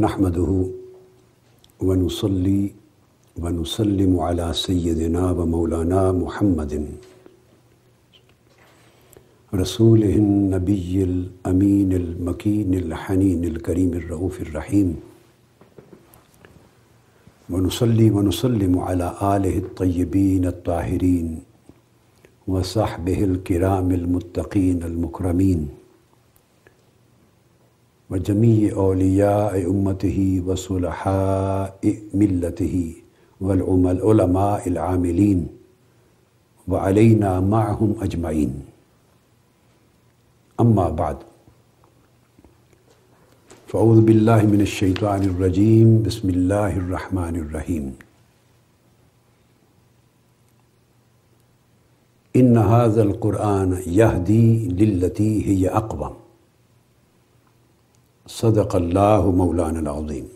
نحمده ونصلي ونسلم على سيدنا ومولانا محمد رسوله النبي الأمين المكين الحنين الكريم الرؤوف الرحيم ونصلي ونسلم على آله الطيبين الطاهرين وصحبه الكرام المتقين المكرمين وجميع أولياء أمته وصلحاء ملته والعلماء العاملين وعلينا معهم أجمعين اما بعد فاعوذ باللہ من الشیطان الرجیم بسم اللہ الرحمن الرحیم ان ھذا القرآن یہدی للتی ہی اقوم صدق اللہ مولانا العظیم.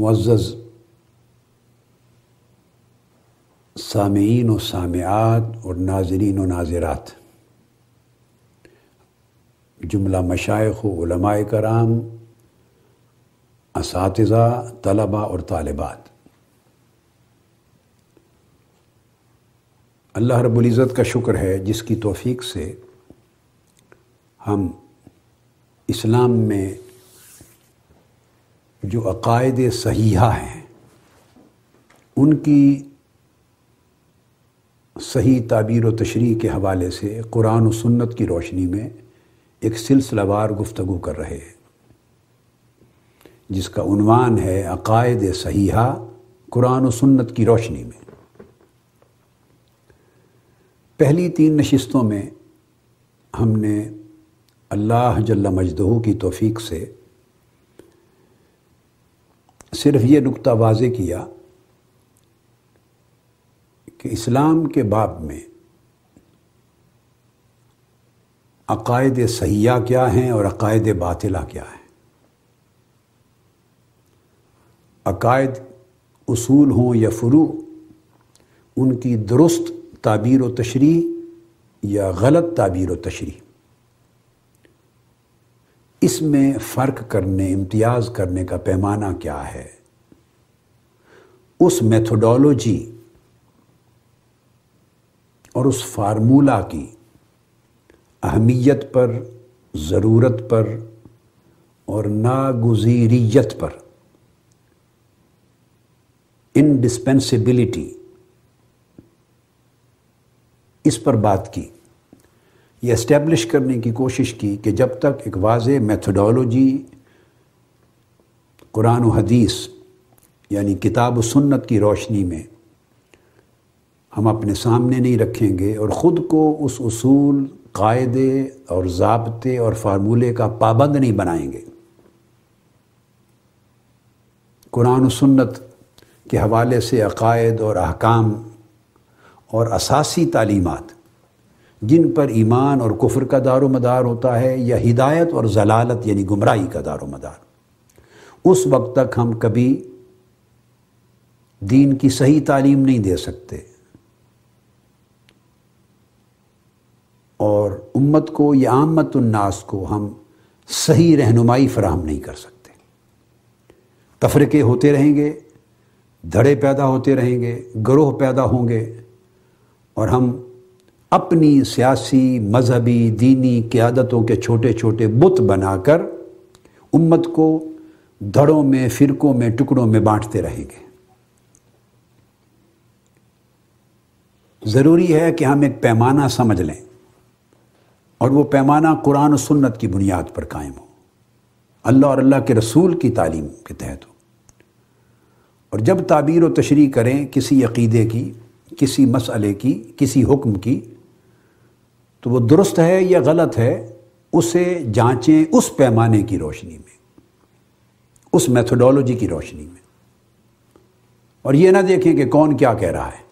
معزز سامعین و سامعات اور ناظرین و ناظرات، جملہ مشائخ و علماء کرام، اساتذہ، طلباء اور طالبات، اللہ رب العزت کا شکر ہے جس کی توفیق سے ہم اسلام میں جو عقائد صحیحہ ہیں ان کی صحیح تعبیر و تشریح کے حوالے سے قرآن و سنت کی روشنی میں ایک سلسلہ وار گفتگو کر رہے ہیں جس کا عنوان ہے عقائد صحیحہ قرآن و سنت کی روشنی میں. پہلی 3 نشستوں میں ہم نے اللہ جل مجدہ کی توفیق سے صرف یہ نقطہ واضح کیا کہ اسلام کے باب میں عقائد صحیحہ کیا ہیں اور عقائد باطلہ کیا ہیں. عقائد اصول ہوں یا فروع، ان کی درست تعبیر و تشریح یا غلط تعبیر و تشریح، اس میں فرق کرنے، امتیاز کرنے کا پیمانہ کیا ہے، اس میتھوڈولوجی اور اس فارمولہ کی اہمیت پر، ضرورت پر اور ناگزیریت پر، انڈسپینسیبلٹی، اس پر بات کی، یہ اسٹیبلش کرنے کی کوشش کی کہ جب تک ایک واضح میتھڈالوجی قرآن و حدیث یعنی کتاب و سنت کی روشنی میں ہم اپنے سامنے نہیں رکھیں گے اور خود کو اس اصول، قاعدے اور ضابطے اور فارمولے کا پابند نہیں بنائیں گے، قرآن و سنت کے حوالے سے عقائد اور احکام اور اساسی تعلیمات جن پر ایمان اور کفر کا دار و مدار ہوتا ہے یا ہدایت اور ضلالت یعنی گمراہی کا دار و مدار، اس وقت تک ہم کبھی دین کی صحیح تعلیم نہیں دے سکتے اور امت کو یا عامت الناس کو ہم صحیح رہنمائی فراہم نہیں کر سکتے. تفرقے ہوتے رہیں گے، دھڑے پیدا ہوتے رہیں گے، گروہ پیدا ہوں گے اور ہم اپنی سیاسی، مذہبی، دینی قیادتوں کے چھوٹے چھوٹے بت بنا کر امت کو دھڑوں میں، فرقوں میں، ٹکڑوں میں بانٹتے رہیں گے. ضروری ہے کہ ہم ایک پیمانہ سمجھ لیں اور وہ پیمانہ قرآن و سنت کی بنیاد پر قائم ہو، اللہ اور اللہ کے رسول کی تعلیم کے تحت ہو. اور جب تعبیر و تشریح کریں کسی عقیدے کی، کسی مسئلے کی، کسی حکم کی، تو وہ درست ہے یا غلط ہے اسے جانچیں اس پیمانے کی روشنی میں، اس میتھڈالوجی کی روشنی میں، اور یہ نہ دیکھیں کہ کون کیا کہہ رہا ہے.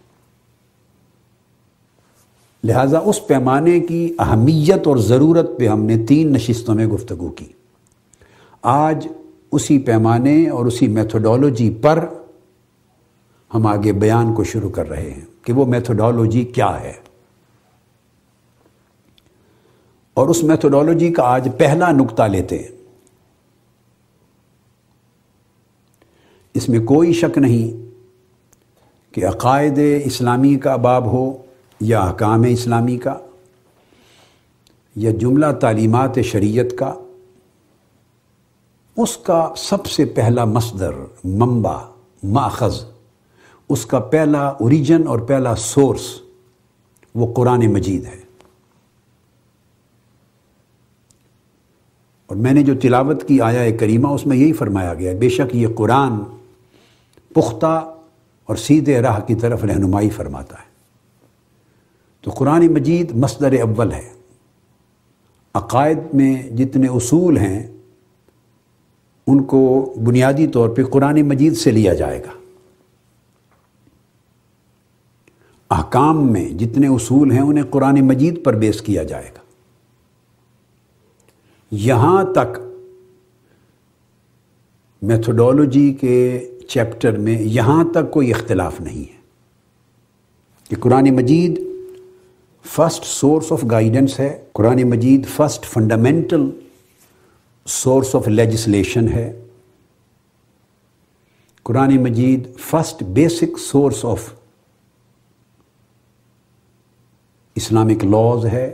لہٰذا اس پیمانے کی اہمیت اور ضرورت پہ ہم نے 3 نشستوں میں گفتگو کی. آج اسی پیمانے اور اسی میتھڈالوجی پر ہم آگے بیان کو شروع کر رہے ہیں کہ وہ میتھڈالوجی کیا ہے. اور اس میتھوڈالوجی کا آج پہلا نقطہ لیتے ہیں. اس میں کوئی شک نہیں کہ عقائد اسلامی کا باب ہو یا احکام اسلامی کا یا جملہ تعلیمات شریعت کا، اس کا سب سے پہلا مصدر، منبع، ماخذ، اس کا پہلا اوریجن اور پہلا سورس وہ قرآن مجید ہے. اور میں نے جو تلاوت کی آیہ کریمہ اس میں یہی فرمایا گیا ہے، بے شک یہ قرآن پختہ اور سیدھے راہ کی طرف رہنمائی فرماتا ہے. تو قرآن مجید مصدر اول ہے. عقائد میں جتنے اصول ہیں ان کو بنیادی طور پہ قرآن مجید سے لیا جائے گا. احکام میں جتنے اصول ہیں انہیں قرآن مجید پر بیس کیا جائے گا. یہاں تک میتھوڈولوجی کے چیپٹر میں یہاں تک کوئی اختلاف نہیں ہے کہ قرآن مجید فرسٹ سورس آف گائیڈنس ہے، قرآن مجید first fundamental source of legislation ہے، قرآن مجید first basic source of Islamic laws ہے،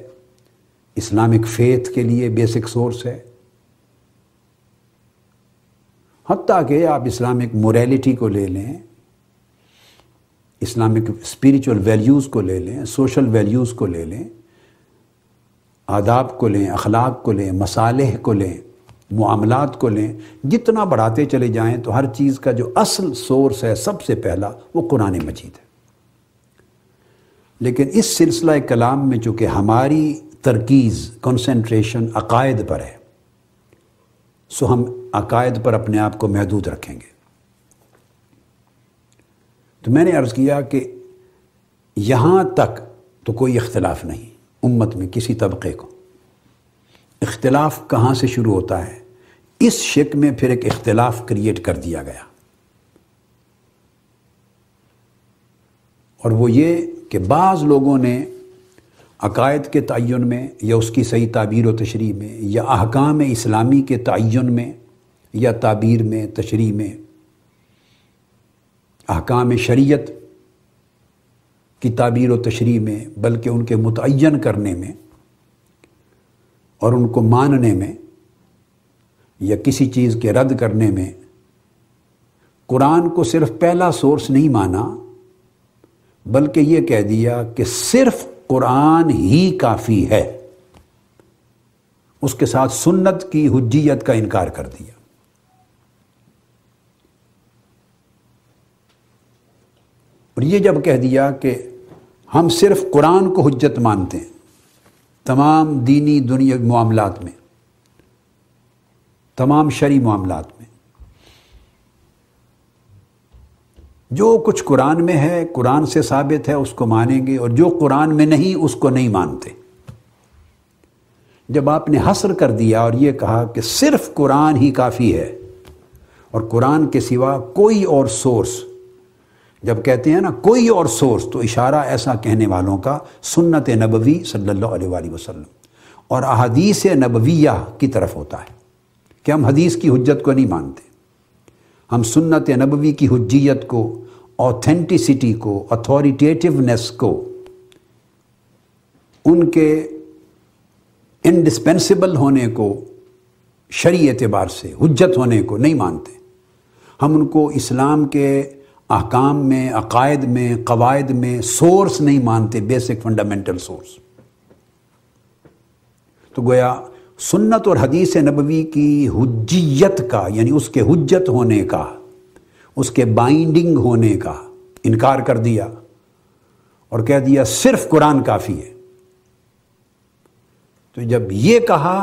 اسلامک فیتھ کے لیے بیسک سورس ہے. حتیٰ کہ آپ اسلامک موریلٹی کو لے لیں، اسلامک اسپریچول ویلیوز کو لے لیں، سوشل ویلیوز کو لے لیں، آداب کو لیں، اخلاق کو لیں، مصالح کو لیں، معاملات کو لیں، جتنا بڑھاتے چلے جائیں تو ہر چیز کا جو اصل سورس ہے سب سے پہلا وہ قرآن مجید ہے. لیکن اس سلسلہ کلام میں چونکہ ہماری ترکیز، کنسنٹریشن عقائد پر ہے، سو ہم عقائد پر اپنے آپ کو محدود رکھیں گے. تو میں نے عرض کیا کہ یہاں تک تو کوئی اختلاف نہیں امت میں کسی طبقے کو. اختلاف کہاں سے شروع ہوتا ہے؟ اس شک میں پھر ایک اختلاف کریٹ کر دیا گیا، اور وہ یہ کہ بعض لوگوں نے عقائد کے تعین میں یا اس کی صحیح تعبیر و تشریح میں یا احکام اسلامی کے تعین میں یا تعبیر میں، تشریح میں، احکام شریعت کی تعبیر و تشریح میں، بلکہ ان کے متعین کرنے میں اور ان کو ماننے میں یا کسی چیز کے رد کرنے میں قرآن کو صرف پہلا سورس نہیں مانا، بلکہ یہ کہہ دیا کہ صرف قرآن ہی کافی ہے. اس کے ساتھ سنت کی حجیت کا انکار کر دیا. اور یہ جب کہہ دیا کہ ہم صرف قرآن کو حجت مانتے ہیں تمام دینی دنیا معاملات میں، تمام شرعی معاملات میں، جو کچھ قرآن میں ہے، قرآن سے ثابت ہے، اس کو مانیں گے، اور جو قرآن میں نہیں اس کو نہیں مانتے. جب آپ نے حصر کر دیا اور یہ کہا کہ صرف قرآن ہی کافی ہے اور قرآن کے سوا کوئی اور سورس، جب کہتے ہیں نا کوئی اور سورس، تو اشارہ ایسا کہنے والوں کا سنت نبوی صلی اللہ علیہ وآلہ وسلم اور احادیث نبویہ کی طرف ہوتا ہے کہ ہم حدیث کی حجت کو نہیں مانتے، ہم سنت نبوی کی حجیت کو، آتھینٹیسٹی کو، اتھارٹیٹیونیس کو، ان کے انڈسپینسیبل ہونے کو، شرعی اعتبار سے حجت ہونے کو نہیں مانتے. ہم ان کو اسلام کے احکام میں، عقائد میں، قواعد میں سورس نہیں مانتے، بیسک فنڈامنٹل سورس. تو گویا سنت اور حدیث نبوی کی حجیت کا، یعنی اس کے حجت ہونے کا، اس کے بائنڈنگ ہونے کا انکار کر دیا اور کہہ دیا صرف قرآن کافی ہے. تو جب یہ کہا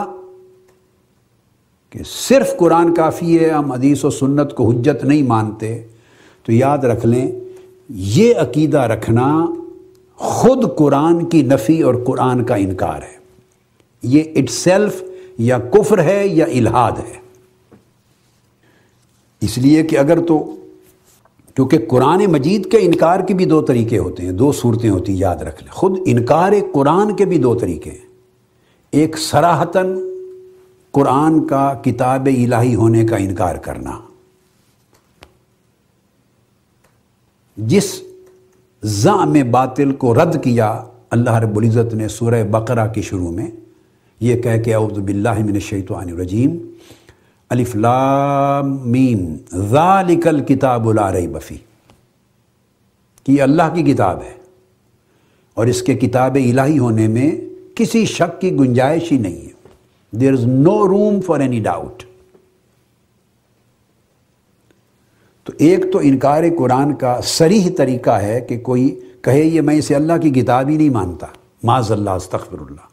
کہ صرف قرآن کافی ہے، ہم حدیث و سنت کو حجت نہیں مانتے، تو یاد رکھ لیں یہ عقیدہ رکھنا خود قرآن کی نفی اور قرآن کا انکار ہے. یہ اٹ سیلف یا کفر ہے یا الحاد ہے. اس لیے کہ اگر تو کیونکہ قرآن مجید کے انکار کے بھی دو طریقے ہوتے ہیں، دو صورتیں ہوتی ہیں، یاد رکھ لیں. خود انکار قرآن کے بھی دو طریقے ہیں. ایک صراحتاً قرآن کا کتاب الہی ہونے کا انکار کرنا، جس زعم باطل کو رد کیا اللہ رب العزت نے سورہ بقرہ کے شروع میں یہ کہہ کے اعوذ باللہ من الشیطان الرجیم الف لام میم ذالک الکتاب لا ریب فیہ، کہ یہ اللہ کی کتاب ہے اور اس کے کتاب الہی ہونے میں کسی شک کی گنجائش ہی نہیں ہے، there is no room for any doubt. تو ایک تو انکار قرآن کا صریح طریقہ ہے کہ کوئی کہے یہ میں اسے اللہ کی کتاب ہی نہیں مانتا، معاذ اللہ، استغفر اللہ،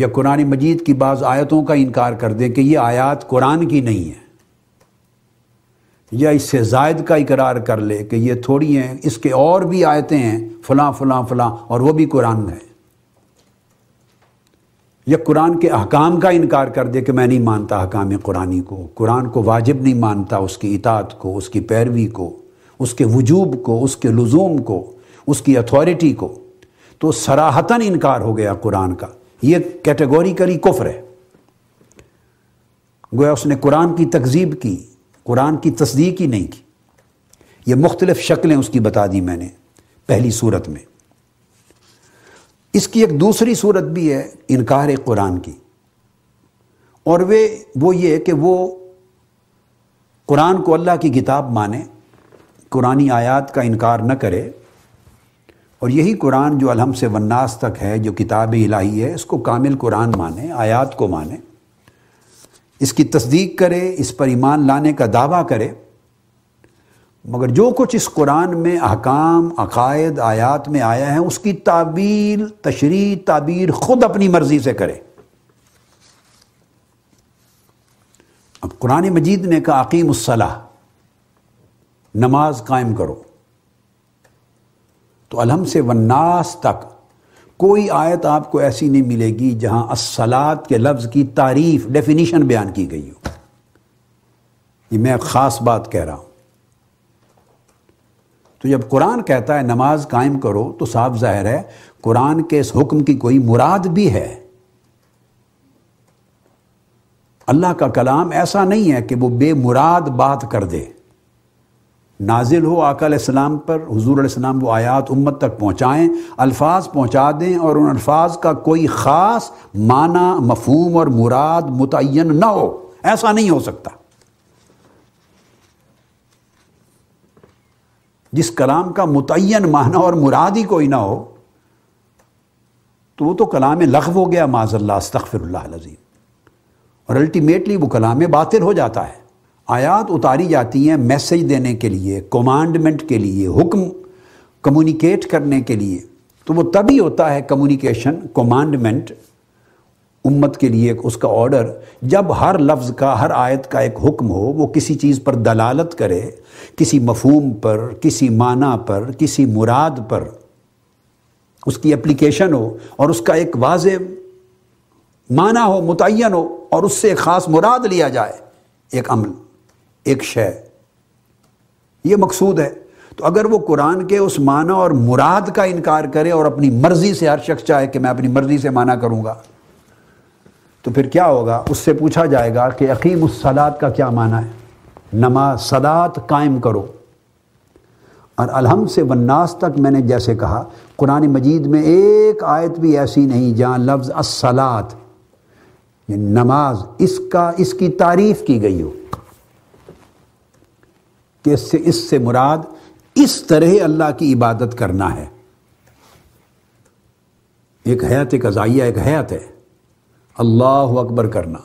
یا قرآن مجید کی بعض آیتوں کا انکار کر دے کہ یہ آیات قرآن کی نہیں ہے، یا اس سے زائد کا اقرار کر لے کہ یہ تھوڑی ہیں، اس کے اور بھی آیتیں ہیں فلاں فلاں فلاں، اور وہ بھی قرآن میں ہے، یا قرآن کے احکام کا انکار کر دے کہ میں نہیں مانتا احکام قرآنی کو، قرآن کو واجب نہیں مانتا، اس کی اطاعت کو، اس کی پیروی کو، اس کے وجوب کو، اس کے لزوم کو، اس کی اتھارٹی کو، تو صراحتاً انکار ہو گیا قرآن کا، یہ کیٹیگوریکلی کفر ہے۔ گویا اس نے قرآن کی تکذیب کی، قرآن کی تصدیق ہی نہیں کی۔ یہ مختلف شکلیں اس کی بتا دی میں نے پہلی صورت میں۔ اس کی ایک دوسری صورت بھی ہے انکار قرآن کی، اور وہ یہ کہ وہ قرآن کو اللہ کی کتاب مانے، قرآنی آیات کا انکار نہ کرے، اور یہی قرآن جو الہم سے والناس تک ہے، جو کتاب الہی ہے، اس کو کامل قرآن مانے، آیات کو مانے، اس کی تصدیق کرے، اس پر ایمان لانے کا دعویٰ کرے، مگر جو کچھ اس قرآن میں احکام، عقائد، آیات میں آیا ہے اس کی تعبیر، تشریح، تعبیر خود اپنی مرضی سے کرے۔ اب قرآن مجید نے کہا اقیم الصلاۃ، نماز قائم کرو، تو الہم سے والناس تک کوئی آیت آپ کو ایسی نہیں ملے گی جہاں الصلاۃ کے لفظ کی تعریف، ڈیفینیشن بیان کی گئی ہو۔ یہ میں خاص بات کہہ رہا ہوں۔ تو جب قرآن کہتا ہے نماز قائم کرو تو صاف ظاہر ہے قرآن کے اس حکم کی کوئی مراد بھی ہے۔ اللہ کا کلام ایسا نہیں ہے کہ وہ بے مراد بات کر دے۔ نازل ہو آقا علیہ السلام پر، حضور علیہ السلام وہ آیات امت تک پہنچائیں، الفاظ پہنچا دیں، اور ان الفاظ کا کوئی خاص معنی، مفہوم اور مراد متعین نہ ہو، ایسا نہیں ہو سکتا۔ جس کلام کا متعین معنی اور مراد ہی کوئی نہ ہو تو وہ تو کلام لغو ہو گیا، معاذ اللہ، استغفر اللہ العظیم، اور الٹیمیٹلی وہ کلام باطل ہو جاتا ہے۔ آیات اتاری جاتی ہیں میسج دینے کے لیے، کمانڈمنٹ کے لیے، حکم کمیونیکیٹ کرنے کے لیے، تو وہ تبھی ہوتا ہے کمیونیکیشن، کمانڈمنٹ امت کے لیے اس کا آرڈر، جب ہر لفظ کا، ہر آیت کا ایک حکم ہو، وہ کسی چیز پر دلالت کرے، کسی مفہوم پر، کسی معنی پر، کسی مراد پر، اس کی اپلیکیشن ہو، اور اس کا ایک واضح معنی ہو، متعین ہو، اور اس سے ایک خاص مراد لیا جائے، ایک عمل، ایک شے، یہ مقصود ہے۔ تو اگر وہ قرآن کے اس معنی اور مراد کا انکار کرے اور اپنی مرضی سے، ہر شخص چاہے کہ میں اپنی مرضی سے معنی کروں گا، تو پھر کیا ہوگا؟ اس سے پوچھا جائے گا کہ اقیم الصلاۃ کا کیا معنی ہے؟ نماز، صلاۃ قائم کرو۔ اور الہم سے والناس تک میں نے جیسے کہا قرآن مجید میں ایک آیت بھی ایسی نہیں جہاں لفظ الصلاۃ، نماز، اس کی تعریف کی گئی ہو کہ اس سے مراد اس طرح اللہ کی عبادت کرنا ہے۔ ایک حیات قضائیہ، ایک حیات ہے، اللہ اکبر کرنا،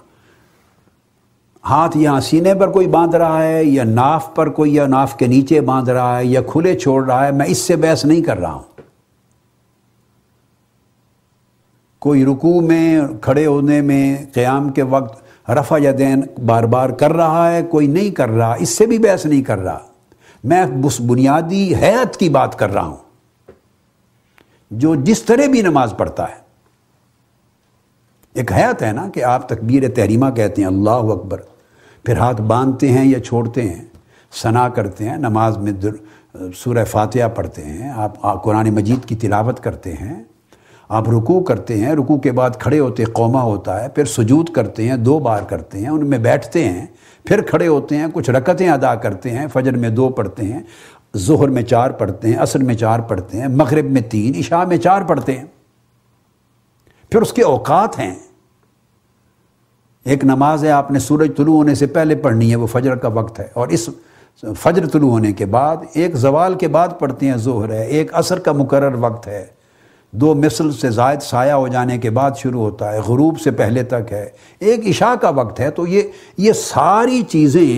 ہاتھ یہاں سینے پر کوئی باندھ رہا ہے، یا ناف پر کوئی، یا ناف کے نیچے باندھ رہا ہے، یا کھلے چھوڑ رہا ہے، میں اس سے بحث نہیں کر رہا ہوں۔ کوئی رکوع میں، کھڑے ہونے میں، قیام کے وقت رفع یدین بار بار کر رہا ہے، کوئی نہیں کر رہا، اس سے بھی بحث نہیں کر رہا، میں بس بنیادی حیات کی بات کر رہا ہوں جو جس طرح بھی نماز پڑھتا ہے۔ ایک حیات ہے نا کہ آپ تکبیر تحریمہ کہتے ہیں، اللہ اکبر، پھر ہاتھ باندھتے ہیں یا چھوڑتے ہیں، ثنا کرتے ہیں، نماز میں سورہ فاتحہ پڑھتے ہیں، آپ قرآن مجید کی تلاوت کرتے ہیں، آپ رکوع کرتے ہیں، رکوع کے بعد کھڑے ہوتے قومہ ہوتا ہے، پھر سجود کرتے ہیں، 2 بار کرتے ہیں، ان میں بیٹھتے ہیں، پھر کھڑے ہوتے ہیں، کچھ رکعتیں ادا کرتے ہیں، فجر میں 2 پڑھتے ہیں، ظہر میں 4 پڑھتے ہیں، عصر میں 4 پڑھتے ہیں، مغرب میں 3، عشاء میں 4 پڑھتے ہیں، پھر اس کے اوقات ہیں۔ ایک نماز ہے آپ نے سورج طلوع ہونے سے پہلے پڑھنی ہے، وہ فجر کا وقت ہے، اور اس فجر طلوع ہونے کے بعد ایک زوال کے بعد پڑھتے ہیں، ظہر ہے، ایک عصر کا مقرر وقت ہے، 2 مثل سے زائد سایہ ہو جانے کے بعد شروع ہوتا ہے، غروب سے پہلے تک ہے، ایک عشاء کا وقت ہے۔ تو یہ ساری چیزیں،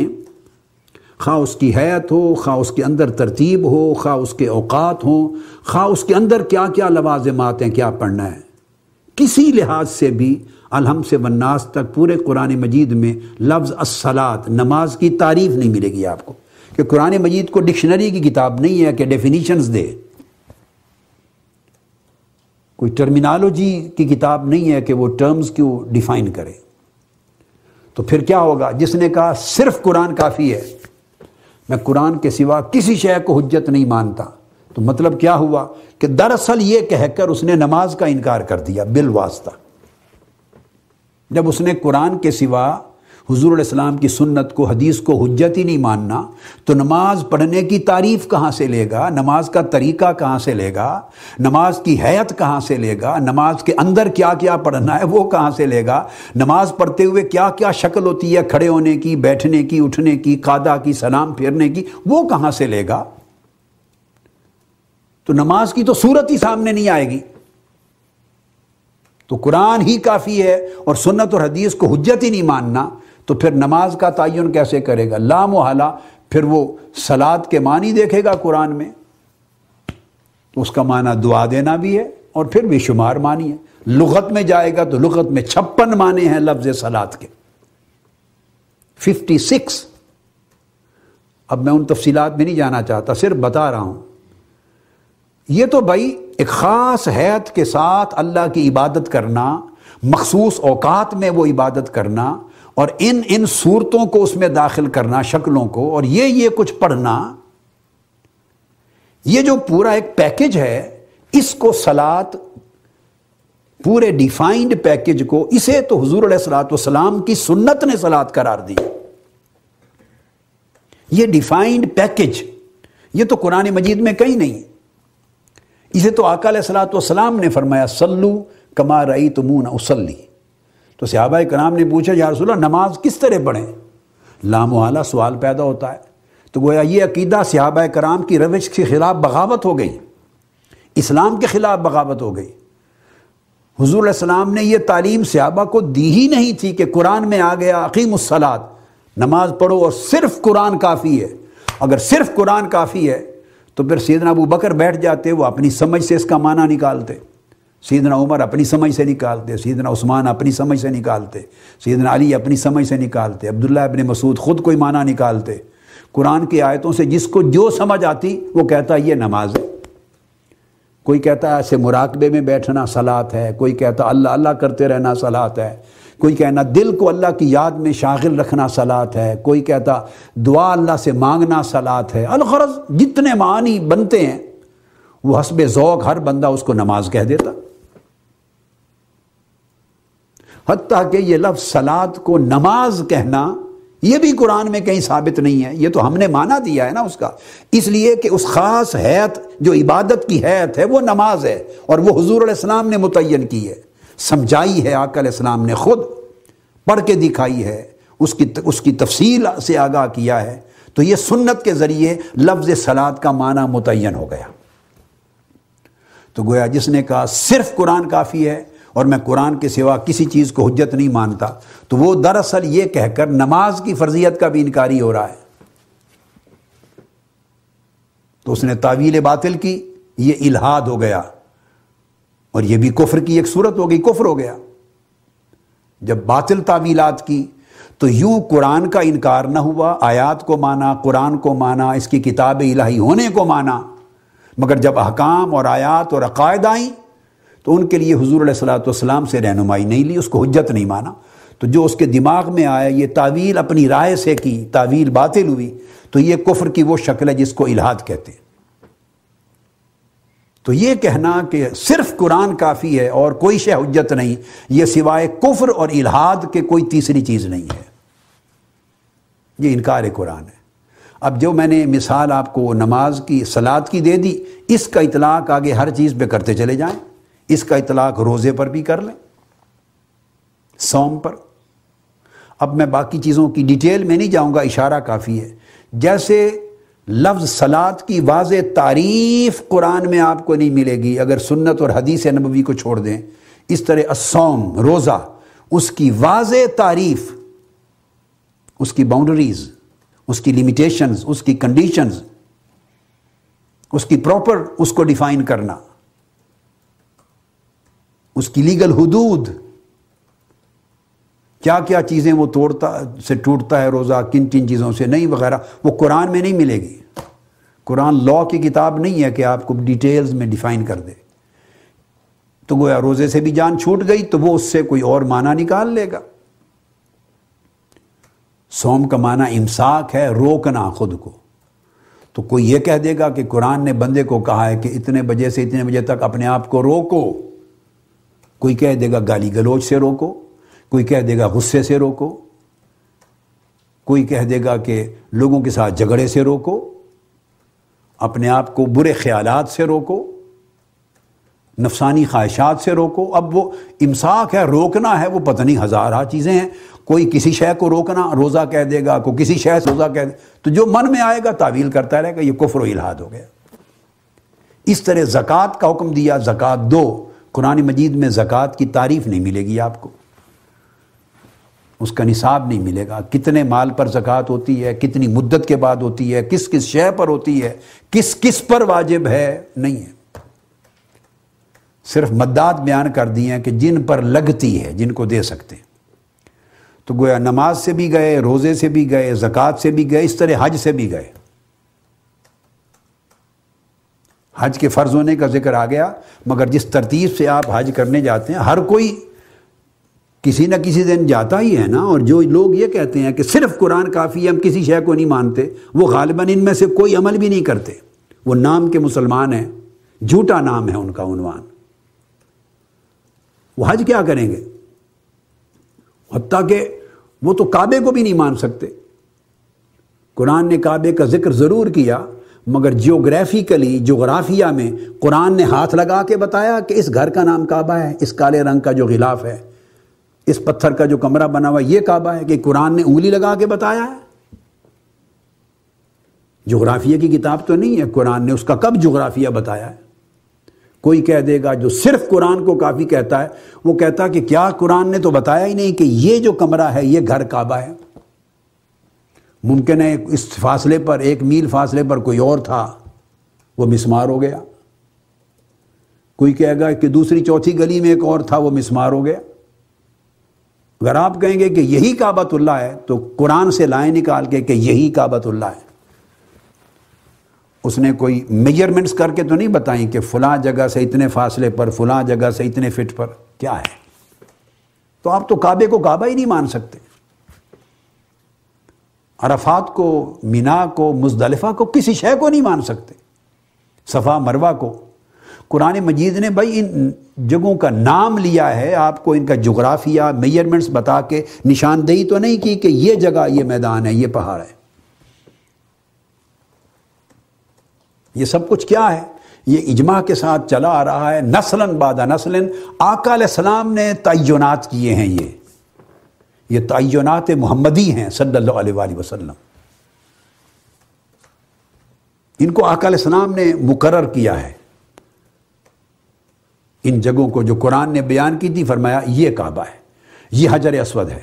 خواہ اس کی حیت ہو، خواہ اس کے اندر ترتیب ہو، خواہ اس کے اوقات ہوں، خواہ اس کے اندر کیا کیا لوازمات ہیں، کیا پڑھنا ہے، کسی لحاظ سے بھی الحم سے والناس تک پورے قرآن مجید میں لفظ الصلاۃ، نماز کی تعریف نہیں ملے گی آپ کو، کہ قرآن مجید کو ڈکشنری کی کتاب نہیں ہے کہ ڈیفینیشنز دے، کوئی ٹرمینالوجی کی کتاب نہیں ہے کہ وہ ٹرمز کو ڈیفائن کرے۔ تو پھر کیا ہوگا؟ جس نے کہا صرف قرآن کافی ہے، میں قرآن کے سوا کسی شے کو حجت نہیں مانتا، تو مطلب کیا ہوا کہ دراصل یہ کہہ کر اس نے نماز کا انکار کر دیا بالواسطہ۔ جب اس نے قرآن کے سوا حضور علیہ السلام کی سنت کو، حدیث کو حجت ہی نہیں ماننا، تو نماز پڑھنے کی تعریف کہاں سے لے گا، نماز کا طریقہ کہاں سے لے گا، نماز کی حیت کہاں سے لے گا، نماز کے اندر کیا کیا پڑھنا ہے وہ کہاں سے لے گا، نماز پڑھتے ہوئے کیا کیا شکل ہوتی ہے، کھڑے ہونے کی، بیٹھنے کی، اٹھنے کی، قعدہ کی، سلام پھیرنے کی، وہ کہاں سے لے گا؟ تو نماز کی تو صورت ہی سامنے نہیں آئے گی۔ تو قرآن ہی کافی ہے اور سنت اور حدیث کو حجت ہی نہیں ماننا، تو پھر نماز کا تعین کیسے کرے گا؟ لا محالہ پھر وہ صلاۃ کے معنی دیکھے گا قرآن میں، تو اس کا معنی دعا دینا بھی ہے اور پھر بے شمار معنی ہے۔ لغت میں جائے گا تو لغت میں 56 معنی ہیں لفظ صلاۃ کے، 56۔ اب میں ان تفصیلات میں نہیں جانا چاہتا، صرف بتا رہا ہوں یہ تو بھائی ایک خاص حیت کے ساتھ اللہ کی عبادت کرنا، مخصوص اوقات میں وہ عبادت کرنا، اور ان صورتوں کو اس میں داخل کرنا، شکلوں کو، اور یہ کچھ پڑھنا، یہ جو پورا ایک پیکج ہے، اس کو صلاۃ، پورے ڈیفائنڈ پیکج کو، اسے تو حضور علیہ الصلوۃ والسلام کی سنت نے صلاۃ قرار دی۔ یہ ڈیفائنڈ پیکج، یہ تو قرآن مجید میں کہیں نہیں، اسے تو آقا علیہ الصلوۃ والسلام نے فرمایا صلو کما رأیتمونی اصلی۔ تو صحابہ کرام نے پوچھا یا رسول اللہ نماز کس طرح پڑھیں، لامحالہ سوال پیدا ہوتا ہے۔ تو گویا یہ عقیدہ صحابہ کرام کی روش کے خلاف بغاوت ہو گئی، اسلام کے خلاف بغاوت ہو گئی۔ حضور علیہ السلام نے یہ تعلیم صحابہ کو دی ہی نہیں تھی کہ قرآن میں آ گیا اقیم الصلاۃ، نماز پڑھو، اور صرف قرآن کافی ہے۔ اگر صرف قرآن کافی ہے تو پھر سیدنا ابو بکر بیٹھ جاتے، وہ اپنی سمجھ سے اس کا معنی نکالتے، سیدنا عمر اپنی سمجھ سے نکالتے، سیدنا عثمان اپنی سمجھ سے نکالتے، سیدنا علی اپنی سمجھ سے نکالتے، عبداللہ ابن مسعود خود کوئی معنی نکالتے۔ قرآن کی آیتوں سے جس کو جو سمجھ آتی وہ کہتا یہ نماز ہے، کوئی کہتا ایسے مراقبے میں بیٹھنا صلاۃ ہے، کوئی کہتا اللہ اللہ کرتے رہنا صلاۃ ہے، کوئی کہنا دل کو اللہ کی یاد میں شاغل رکھنا صلاۃ ہے، کوئی کہتا دعا اللہ سے مانگنا صلاۃ ہے۔ الغرض جتنے معنی بنتے ہیں وہ حسب ذوق ہر بندہ اس کو نماز کہہ دیتا، حتیٰ کہ یہ لفظ صلاۃ کو نماز کہنا یہ بھی قرآن میں کہیں ثابت نہیں ہے، یہ تو ہم نے مانا دیا ہے نا اس کا، اس لیے کہ اس خاص حیت جو عبادت کی حیت ہے وہ نماز ہے، اور وہ حضور علیہ السلام نے متعین کی ہے، سمجھائی ہے، آقا علیہ السلام نے خود پڑھ کے دکھائی ہے، اس کی تفصیل سے آگاہ کیا ہے۔ تو یہ سنت کے ذریعے لفظ صلاۃ کا معنی متعین ہو گیا۔ تو گویا جس نے کہا صرف قرآن کافی ہے اور میں قرآن کے سوا کسی چیز کو حجت نہیں مانتا، تو وہ دراصل یہ کہہ کر نماز کی فرضیت کا بھی انکاری ہو رہا ہے۔ تو اس نے تاویل باطل کی، یہ الحاد ہو گیا، اور یہ بھی کفر کی ایک صورت ہو گئی، کفر ہو گیا۔ جب باطل تعویلات کی تو یوں قرآن کا انکار نہ ہوا، آیات کو مانا، قرآن کو مانا، اس کی کتاب الہی ہونے کو مانا، مگر جب احکام اور آیات اور عقائد آئیں تو ان کے لیے حضور علیہ الصلوۃ والسلام سے رہنمائی نہیں لی، اس کو حجت نہیں مانا۔ تو جو اس کے دماغ میں آیا، یہ تعویل اپنی رائے سے کی، تعویل باطل ہوئی، تو یہ کفر کی وہ شکل ہے جس کو الحاد کہتے ہیں۔ تو یہ کہنا کہ صرف قرآن کافی ہے اور کوئی شے حجت نہیں، یہ سوائے کفر اور الحاد کے کوئی تیسری چیز نہیں ہے، یہ انکار قرآن ہے. اب جو میں نے مثال آپ کو نماز کی، صلاۃ کی دے دی، اس کا اطلاق آگے ہر چیز پہ کرتے چلے جائیں. اس کا اطلاق روزے پر بھی کر لیں، صوم پر. اب میں باقی چیزوں کی ڈیٹیل میں نہیں جاؤں گا، اشارہ کافی ہے. جیسے لفظ صلاۃ کی واضح تعریف قرآن میں آپ کو نہیں ملے گی اگر سنت اور حدیث نبوی کو چھوڑ دیں، اس طرح الصوم روزہ، اس کی واضح تعریف، اس کی باؤنڈریز، اس کی لیمیٹیشنز، اس کی کنڈیشنز، اس کی پراپر، اس کو ڈیفائن کرنا، اس کی لیگل حدود، کیا کیا چیزیں وہ توڑتا سے ٹوٹتا ہے روزہ، کن کن چیزوں سے نہیں وغیرہ، وہ قرآن میں نہیں ملے گی. قرآن لاء کی کتاب نہیں ہے کہ آپ کو ڈیٹیلز میں ڈیفائن کر دے. تو گویا روزے سے بھی جان چھوٹ گئی تو وہ اس سے کوئی اور معنی نکال لے گا. صوم کا معنی امساک ہے، روکنا خود کو. تو کوئی یہ کہہ دے گا کہ قرآن نے بندے کو کہا ہے کہ اتنے بجے سے اتنے بجے تک اپنے آپ کو روکو. کوئی کہہ دے گا گالی گلوچ سے روکو، کوئی کہہ دے گا غصے سے روکو، کوئی کہہ دے گا کہ لوگوں کے ساتھ جھگڑے سے روکو، اپنے آپ کو برے خیالات سے روکو، نفسانی خواہشات سے روکو. اب وہ امساک ہے، روکنا ہے، وہ پتہ نہیں ہزارہ چیزیں ہیں. کوئی کسی شے کو روکنا روزہ کہہ دے گا، کوئی کسی شے سے روزہ کہہ دے، تو جو من میں آئے گا تعویل کرتا رہے گا، یہ کفر و الحاد ہو گیا. اس طرح زکوٰۃ کا حکم دیا، زکوٰۃ دو. قرآن مجید میں زکوٰۃ کی تعریف نہیں ملے گی آپ کو، اس کا نصاب نہیں ملے گا، کتنے مال پر زکوٰۃ ہوتی ہے، کتنی مدت کے بعد ہوتی ہے، کس کس شے پر ہوتی ہے، کس کس پر واجب ہے، نہیں ہے. صرف مدات بیان کر دی ہیں کہ جن پر لگتی ہے، جن کو دے سکتے ہیں. تو گویا نماز سے بھی گئے، روزے سے بھی گئے، زکوٰۃ سے بھی گئے، اس طرح حج سے بھی گئے. حج کے فرض ہونے کا ذکر آ گیا، مگر جس ترتیب سے آپ حج کرنے جاتے ہیں، ہر کوئی کسی نہ کسی دن جاتا ہی ہے نا. اور جو لوگ یہ کہتے ہیں کہ صرف قرآن کافی ہے، ہم کسی شے کو نہیں مانتے، وہ غالباً ان میں سے کوئی عمل بھی نہیں کرتے. وہ نام کے مسلمان ہیں، جھوٹا نام ہے ان کا عنوان. وہ حج کیا کریں گے؟ حتیٰ کہ وہ تو کعبے کو بھی نہیں مان سکتے. قرآن نے کعبے کا ذکر ضرور کیا، مگر جیوگرافیکلی، جغرافیہ میں قرآن نے ہاتھ لگا کے بتایا کہ اس گھر کا نام کعبہ ہے، اس کالے رنگ کا جو غلاف ہے، اس پتھر کا جو کمرہ بنا ہوا ہے، یہ کعبہ ہے، کہ قرآن نے انگلی لگا کے بتایا ہے. جغرافیہ کی کتاب تو نہیں ہے، قرآن نے اس کا کب جغرافیہ بتایا ہے؟ کوئی کہہ دے گا جو صرف قرآن کو کافی کہتا ہے، وہ کہتا کہ کیا قرآن نے تو بتایا ہی نہیں کہ یہ جو کمرہ ہے، یہ گھر کعبہ ہے. ممکن ہے اس فاصلے پر، 1 میل فاصلے پر کوئی اور تھا، وہ مسمار ہو گیا. کوئی کہے گا کہ دوسری چوتھی گلی میں ایک اور تھا، وہ مسمار ہو گیا. اگر آپ کہیں گے کہ یہی کعبۃ اللہ ہے، تو قرآن سے لائیں نکال کے کہ یہی کعبۃ اللہ ہے. اس نے کوئی میجرمنٹس کر کے تو نہیں بتائیں کہ فلاں جگہ سے اتنے فاصلے پر، فلاں جگہ سے اتنے فٹ پر کیا ہے. تو آپ تو کعبے کو کعبہ ہی نہیں مان سکتے، عرفات کو، مینا کو، مزدلفہ کو، کسی شے کو نہیں مان سکتے، صفا مروہ کو. قرآن مجید نے بھائی ان جگہوں کا نام لیا ہے، آپ کو ان کا جغرافیہ، میجرمنٹس بتا کے نشاندہی تو نہیں کی کہ یہ جگہ، یہ میدان ہے، یہ پہاڑ ہے. یہ سب کچھ کیا ہے؟ یہ اجماع کے ساتھ چلا آ رہا ہے، نسلاً بعد نسلاً. آقا علیہ السلام نے تعینات کیے ہیں، یہ تعینات محمدی ہیں صلی اللہ علیہ وآلہ وسلم. ان کو آقا علیہ السلام نے مقرر کیا ہے. ان جگہوں کو جو قرآن نے بیان کی تھی، فرمایا یہ کعبہ ہے، یہ حجر اسود ہے،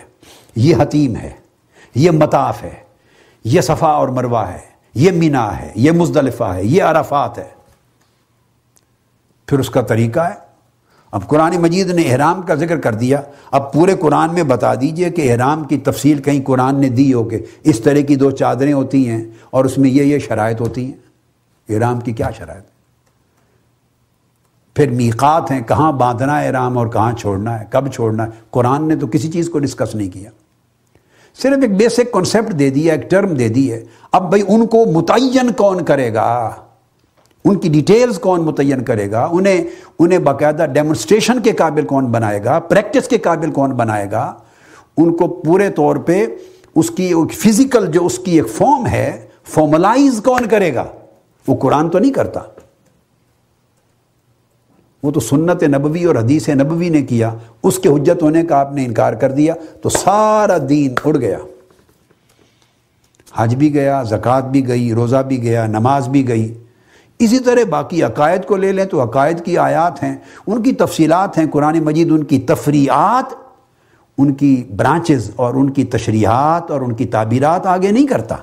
یہ حتیم ہے، یہ مطاف ہے، یہ صفا اور مروہ ہے، یہ مینا ہے، یہ مزدلفہ ہے، یہ عرفات ہے. پھر اس کا طریقہ ہے. اب قرآن مجید نے احرام کا ذکر کر دیا، اب پورے قرآن میں بتا دیجئے کہ احرام کی تفصیل کہیں قرآن نے دی ہو کہ اس طرح کی 2 چادریں ہوتی ہیں اور اس میں یہ شرائط ہوتی ہیں. احرام کی کیا شرائط ہے؟ پھر میقات ہیں، کہاں باندھنا ہے احرام اور کہاں چھوڑنا ہے، کب چھوڑنا ہے. قرآن نے تو کسی چیز کو ڈسکس نہیں کیا، صرف ایک بیسک کنسیپٹ دے دیا، ایک ٹرم دے دی ہے. اب بھائی ان کو متعین کون کرے گا؟ ان کی ڈیٹیلز کون متعین کرے گا، انہیں باقاعدہ ڈیمونسٹریشن کے قابل کون بنائے گا، پریکٹس کے قابل کون بنائے گا، ان کو پورے طور پہ اس کی فزیکل جو اس کی ایک فارم ہے فارملائز کون کرے گا، وہ قرآن تو نہیں کرتا، وہ تو سنت نبوی اور حدیث نبوی نے کیا، اس کے حجت ہونے کا آپ نے انکار کر دیا تو سارا دین اڑ گیا، حج بھی گیا، زکوٰۃ بھی گئی، روزہ بھی گیا، نماز بھی گئی. اسی طرح باقی عقائد کو لے لیں تو عقائد کی آیات ہیں، ان کی تفصیلات ہیں، قرآن مجید ان کی تفریعات، ان کی برانچز اور ان کی تشریحات اور ان کی تعبیرات آگے نہیں کرتا.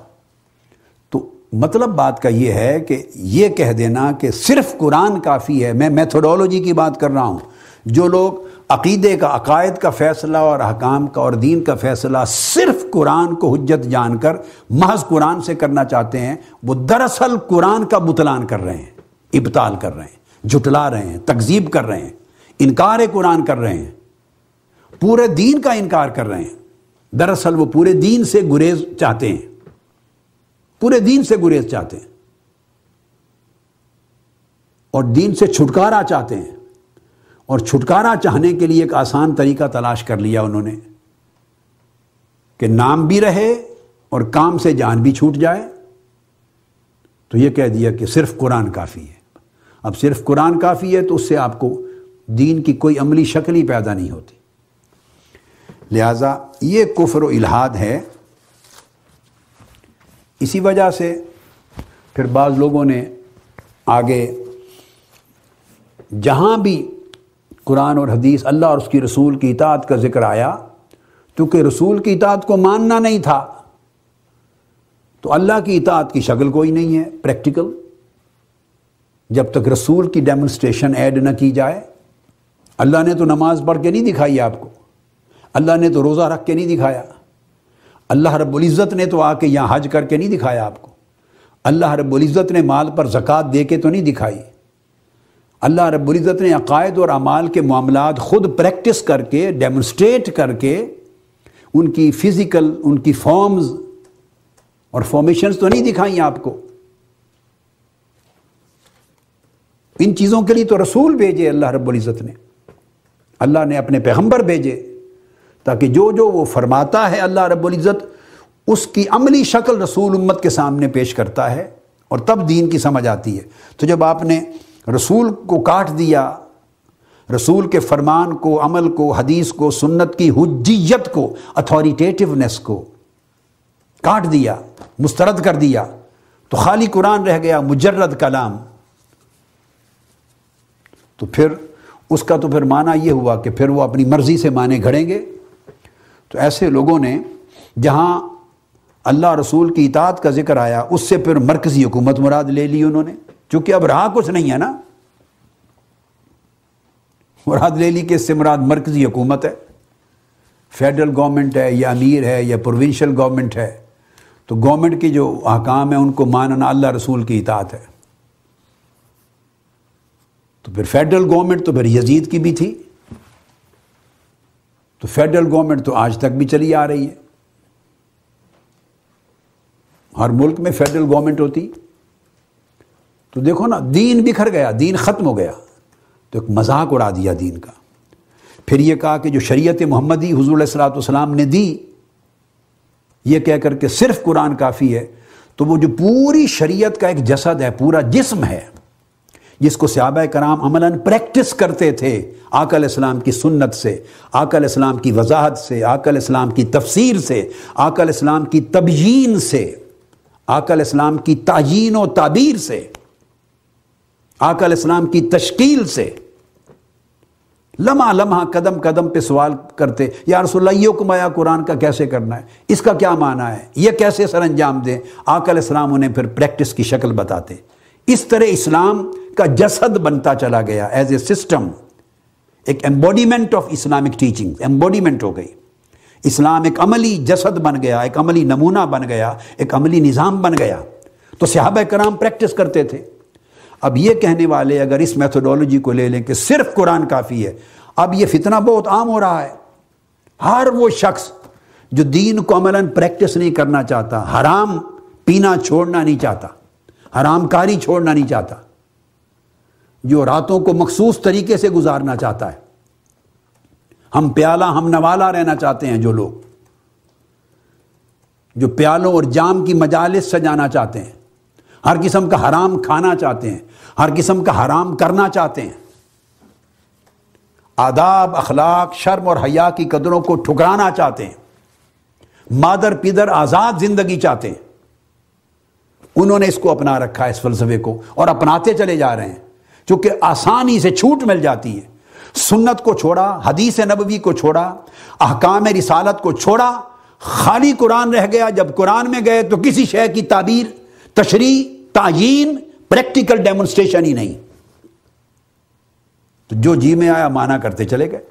تو مطلب بات کا یہ ہے کہ یہ کہہ دینا کہ صرف قرآن کافی ہے، میں میتھوڈولوجی کی بات کر رہا ہوں. جو لوگ عقیدے کا، عقائد کا فیصلہ اور احکام کا اور دین کا فیصلہ صرف قرآن کو حجت جان کر محض قرآن سے کرنا چاہتے ہیں، وہ دراصل قرآن کا بطلان کر رہے ہیں، ابطال کر رہے ہیں، جھٹلا رہے ہیں، تکذیب کر رہے ہیں، انکار قرآن کر رہے ہیں، پورے دین کا انکار کر رہے ہیں. دراصل وہ پورے دین سے گریز چاہتے ہیں، پورے دین سے گریز چاہتے ہیں اور دین سے چھٹکارا چاہتے ہیں، اور چھٹکارا چاہنے کے لیے ایک آسان طریقہ تلاش کر لیا انہوں نے کہ نام بھی رہے اور کام سے جان بھی چھوٹ جائے. تو یہ کہہ دیا کہ صرف قرآن کافی ہے. اب صرف قرآن کافی ہے تو اس سے آپ کو دین کی کوئی عملی شکل ہی پیدا نہیں ہوتی. لہٰذا یہ کفر و الحاد ہے. اسی وجہ سے پھر بعض لوگوں نے آگے جہاں بھی قرآن اور حدیث، اللہ اور اس کی رسول کی اطاعت کا ذکر آیا، کیونکہ رسول کی اطاعت کو ماننا نہیں تھا تو اللہ کی اطاعت کی شکل کوئی نہیں ہے پریکٹیکل، جب تک رسول کی ڈیمونسٹریشن ایڈ نہ کی جائے. اللہ نے تو نماز پڑھ کے نہیں دکھائی آپ کو، اللہ نے تو روزہ رکھ کے نہیں دکھایا، اللہ رب العزت نے تو آ کے یہاں حج کر کے نہیں دکھایا آپ کو، اللہ رب العزت نے مال پر زکوٰۃ دے کے تو نہیں دکھائی، اللہ رب العزت نے عقائد اور اعمال کے معاملات خود پریکٹس کر کے، ڈیمونسٹریٹ کر کے، ان کی فزیکل، ان کی فارمز اور فارمیشنز تو نہیں دکھائیں آپ کو. ان چیزوں کے لیے تو رسول بھیجے اللہ رب العزت نے، اللہ نے اپنے پیغمبر بھیجے تاکہ جو جو وہ فرماتا ہے اللہ رب العزت، اس کی عملی شکل رسول امت کے سامنے پیش کرتا ہے اور تب دین کی سمجھ آتی ہے. تو جب آپ نے رسول کو کاٹ دیا، رسول کے فرمان کو، عمل کو، حدیث کو، سنت کی حجیت کو، اتھارٹیٹیونیس کو کاٹ دیا، مسترد کر دیا، تو خالی قرآن رہ گیا، مجرد کلام. تو پھر اس کا تو پھر معنی یہ ہوا کہ پھر وہ اپنی مرضی سے معنی گھڑیں گے. تو ایسے لوگوں نے جہاں اللہ رسول کی اطاعت کا ذکر آیا اس سے پھر مرکزی حکومت مراد لے لی انہوں نے، چونکہ اب راہ کچھ نہیں ہے نا، مراد لے لی کہ اس سے مراد مرکزی حکومت ہے، فیڈرل گورنمنٹ ہے یا امیر ہے یا پروونشل گورنمنٹ ہے. تو گورنمنٹ کی جو احکام ہیں ان کو ماننا اللہ رسول کی اطاعت ہے. تو پھر فیڈرل گورنمنٹ تو پھر یزید کی بھی تھی، تو فیڈرل گورنمنٹ تو آج تک بھی چلی آ رہی ہے، ہر ملک میں فیڈرل گورنمنٹ ہوتی. تو دیکھو نا، دین بکھر گیا، دین ختم ہو گیا، تو ایک مذاق اڑا دیا دین کا. پھر یہ کہا کہ جو شریعت محمدی حضور علیہ الصلوۃ والسلام نے دی، یہ کہہ کر کہ صرف قرآن کافی ہے. تو وہ جو پوری شریعت کا ایک جسد ہے، پورا جسم ہے، جس کو صحابہ کرام عملاً پریکٹس کرتے تھے، آقا علیہ السلام کی سنت سے، آقا علیہ السلام کی وضاحت سے، آقا علیہ السلام کی تفسیر سے، آقا علیہ السلام کی تبیین سے، آقا علیہ السلام کی تعیین و تعبیر سے، آقا علیہ السلام کی تشکیل سے، لمحہ لمحہ قدم قدم پہ سوال کرتے، یا رسول اللہ یہ حکم آیا قرآن کا کیسے کرنا ہے، اس کا کیا معنی ہے، یہ کیسے سر انجام دیں. آقا علیہ السلام انہیں پھر پریکٹس کی شکل بتاتے. اس طرح اسلام کا جسد بنتا چلا گیا، ایز اے سسٹم، ایک embodiment of Islamic teaching, embodiment ہو گئی. اسلام ایک عملی جسد بن گیا، ایک عملی نمونہ بن گیا، ایک عملی نظام بن گیا. تو صحابہ کرام پریکٹس کرتے تھے. اب یہ کہنے والے اگر اس میتھوڈولوجی کو لے لیں کہ صرف قرآن کافی ہے، اب یہ فتنہ بہت عام ہو رہا ہے. ہر وہ شخص جو دین کو عملاً پریکٹس نہیں کرنا چاہتا، حرام پینا چھوڑنا نہیں چاہتا، حرام کاری چھوڑنا نہیں چاہتا، جو راتوں کو مخصوص طریقے سے گزارنا چاہتا ہے، ہم پیالہ ہم نوالا رہنا چاہتے ہیں، جو لوگ جو پیالوں اور جام کی مجالس سجانا چاہتے ہیں، ہر قسم کا حرام کھانا چاہتے ہیں، ہر قسم کا حرام کرنا چاہتے ہیں، آداب اخلاق شرم اور حیا کی قدروں کو ٹھکرانا چاہتے ہیں، مادر پیدر آزاد زندگی چاہتے ہیں، انہوں نے اس کو اپنا رکھا ہے اس فلسفے کو، اور اپناتے چلے جا رہے ہیں چونکہ آسانی سے چھوٹ مل جاتی ہے۔ سنت کو چھوڑا، حدیث نبوی کو چھوڑا، احکام رسالت کو چھوڑا، خالی قرآن رہ گیا۔ جب قرآن میں گئے تو کسی شے کی تعبیر، تشریح، تعین، پریکٹیکل ڈیمونسٹریشن ہی نہیں، تو جو جی میں آیا مانا کرتے چلے گئے۔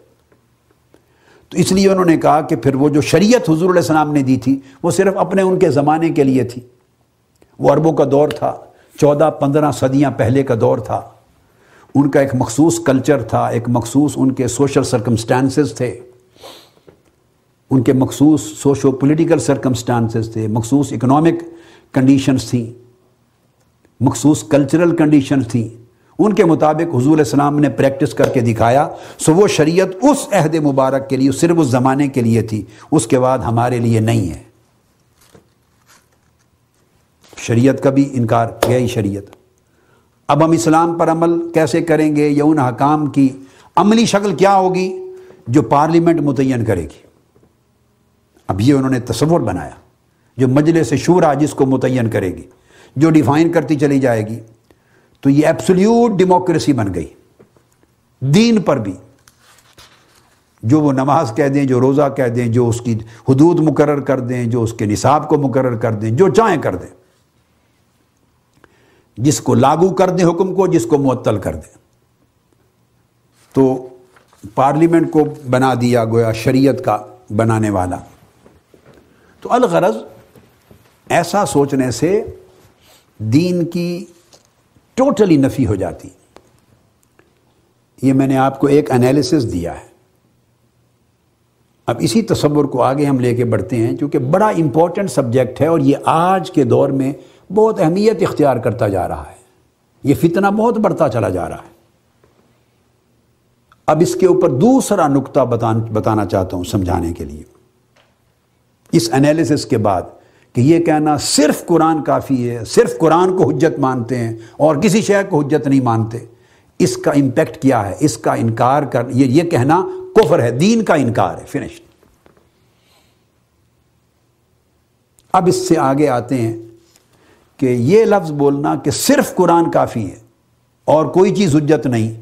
تو اس لیے انہوں نے کہا کہ پھر وہ جو شریعت حضور علیہ السلام نے دی تھی وہ صرف اپنے ان کے زمانے کے لیے تھی۔ وہ عربوں کا دور تھا، 14-15 صدیاں پہلے کا دور تھا، ان کا ایک مخصوص کلچر تھا، ایک مخصوص ان کے سوشل سرکمسٹانسز تھے، ان کے مخصوص سوشو پولیٹیکل سرکمسٹانسز تھے، مخصوص اکنامک کنڈیشنز تھیں، مخصوص کلچرل کنڈیشنز تھیں، ان کے مطابق حضور علیہ السلام نے پریکٹس کر کے دکھایا۔ سو وہ شریعت اس عہد مبارک کے لیے، صرف اس زمانے کے لیے تھی، اس کے بعد ہمارے لیے نہیں ہے۔ شریعت کا بھی انکار، گئی شریعت۔ اب ہم اسلام پر عمل کیسے کریں گے، یا ان حکام کی عملی شکل کیا ہوگی جو پارلیمنٹ متعین کرے گی؟ اب یہ انہوں نے تصور بنایا، جو مجلس شورا جس کو متعین کرے گی، جو ڈیفائن کرتی چلی جائے گی، تو یہ ایبسلیوٹ ڈیموکریسی بن گئی۔ دین پر بھی، جو وہ نماز کہہ دیں، جو روزہ کہہ دیں، جو اس کی حدود مقرر کر دیں، جو اس کے نصاب کو مقرر کر دیں، جو چاہیں کر دیں، جس کو لاگو کر دیں حکم کو، جس کو معطل کر دیں۔ تو پارلیمنٹ کو بنا دیا گویا شریعت کا بنانے والا۔ تو الغرض ایسا سوچنے سے دین کی ٹوٹلی نفی ہو جاتی۔ یہ میں نے آپ کو ایک انالیسس دیا ہے، اب اسی تصور کو آگے ہم لے کے بڑھتے ہیں، چونکہ بڑا امپورٹنٹ سبجیکٹ ہے اور یہ آج کے دور میں بہت اہمیت اختیار کرتا جا رہا ہے، یہ فتنہ بہت بڑھتا چلا جا رہا ہے۔ اب اس کے اوپر دوسرا نقطہ بتانا چاہتا ہوں سمجھانے کے لیے اس انالیسس کے بعد، کہ یہ کہنا صرف قرآن کافی ہے، صرف قرآن کو حجت مانتے ہیں اور کسی شے کو حجت نہیں مانتے، اس کا امپیکٹ کیا ہے، اس کا انکار کر، یہ کہنا کفر ہے، دین کا انکار ہے، فنش۔ اب اس سے آگے آتے ہیں کہ یہ لفظ بولنا کہ صرف قرآن کافی ہے اور کوئی چیز حجت نہیں،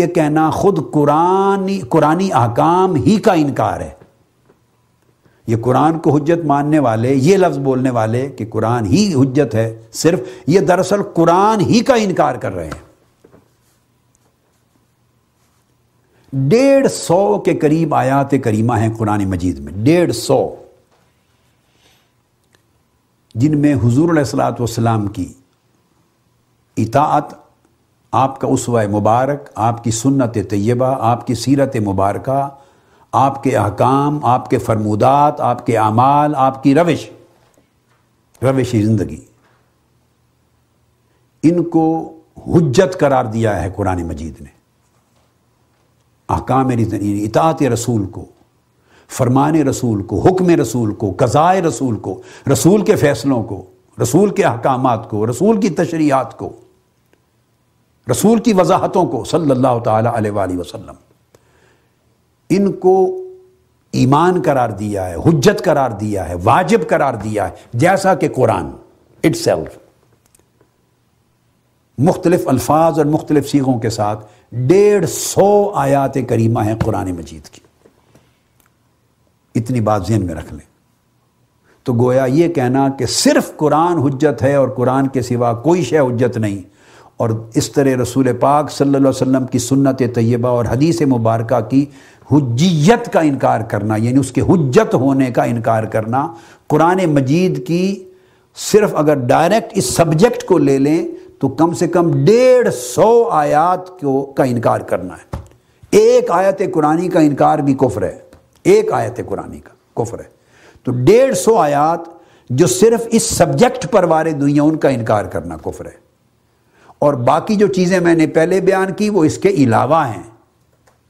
یہ کہنا خود قرآنی احکام ہی کا انکار ہے۔ یہ قرآن کو حجت ماننے والے، یہ لفظ بولنے والے کہ قرآن ہی حجت ہے صرف، یہ دراصل قرآن ہی کا انکار کر رہے ہیں۔ 150 کے قریب آیات کریمہ ہیں قرآن مجید میں، 150، جن میں حضور علیہ الصلوۃ والسلام کی اطاعت، آپ کا اسوہ مبارک، آپ کی سنت طیبہ، آپ کی سیرت مبارکہ، آپ کے احکام، آپ کے فرمودات، آپ کے اعمال، آپ کی روش زندگی، ان کو حجت قرار دیا ہے قرآن مجید نے۔ احکام اطاعت رسول کو، فرمان رسول کو، حکم رسول کو، قضائے رسول کو، رسول کے فیصلوں کو، رسول کے احکامات کو، رسول کی تشریحات کو، رسول کی وضاحتوں کو صلی اللہ تعالی علیہ وآلہ وسلم، ان کو ایمان قرار دیا ہے، حجت قرار دیا ہے، واجب قرار دیا ہے، جیسا کہ قرآن itself مختلف الفاظ اور مختلف صیغوں کے ساتھ 150 آیات کریمہ ہیں قرآن مجید کی۔ اتنی بات ذہن میں رکھ لیں۔ تو گویا یہ کہنا کہ صرف قرآن حجت ہے اور قرآن کے سوا کوئی شے حجت نہیں، اور اس طرح رسول پاک صلی اللہ علیہ وسلم کی سنت طیبہ اور حدیث مبارکہ کی حجیت کا انکار کرنا، یعنی اس کے حجت ہونے کا انکار کرنا، قرآن مجید کی صرف اگر ڈائریکٹ اس سبجیکٹ کو لے لیں تو کم سے کم 150 آیات کا انکار کرنا ہے۔ ایک آیت قرآنی کا انکار بھی کفر ہے، ایک آیت قرآنی کا کفر ہے۔ تو 150 آیات جو صرف اس سبجیکٹ پر وارد ہوئی ہیں ان کا انکار کرنا کفر ہے، اور باقی جو چیزیں میں نے پہلے بیان کی وہ اس کے علاوہ ہیں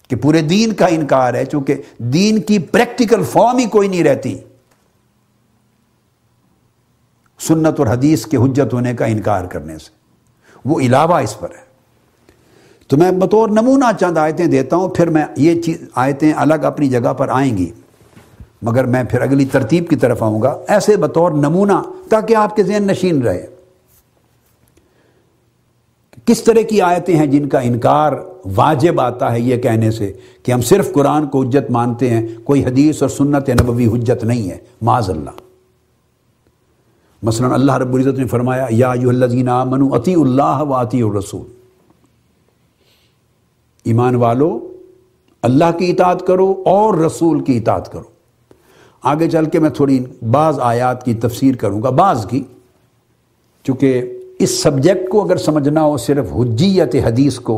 کہ پورے دین کا انکار ہے، چونکہ دین کی پریکٹیکل فارم ہی کوئی نہیں رہتی، سنت اور حدیث کے حجت ہونے کا انکار کرنے سے، وہ علاوہ اس پر ہے۔ تو میں بطور نمونہ چند آیتیں دیتا ہوں، پھر میں یہ چیز آیتیں الگ اپنی جگہ پر آئیں گی، مگر میں پھر اگلی ترتیب کی طرف آؤں گا، ایسے بطور نمونہ تاکہ آپ کے ذہن نشین رہے کس طرح کی آیتیں ہیں جن کا انکار واجب آتا ہے یہ کہنے سے کہ ہم صرف قرآن کو حجت مانتے ہیں، کوئی حدیث اور سنت نبوی حجت نہیں ہے، معاذ اللہ۔ مثلا اللہ رب العزت نے فرمایا یا ایھا الذین آمنوا اطیعوا اللہ و اطیعوا الرسول، ایمان والو اللہ کی اطاعت کرو اور رسول کی اطاعت کرو۔ آگے چل کے میں تھوڑی بعض آیات کی تفسیر کروں گا، بعض کی، چونکہ اس سبجیکٹ کو اگر سمجھنا ہو صرف حجیت حدیث کو،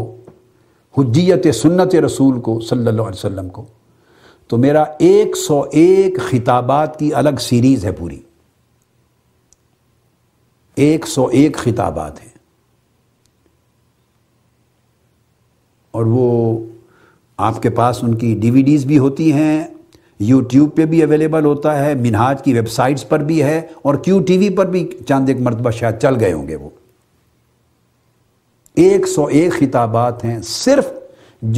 حجیت سنت رسول کو صلی اللہ علیہ وسلم کو، تو میرا 101 خطابات کی الگ سیریز ہے، پوری 101 خطابات ہیں، اور وہ آپ کے پاس ان کی ڈی وی ڈیز بھی ہوتی ہیں، یوٹیوب پہ بھی اویلیبل ہوتا ہے، منہاج کی ویب سائٹس پر بھی ہے، اور کیو ٹی وی پر بھی چاند ایک مرتبہ شاید چل گئے ہوں گے۔ وہ 101 خطابات ہیں صرف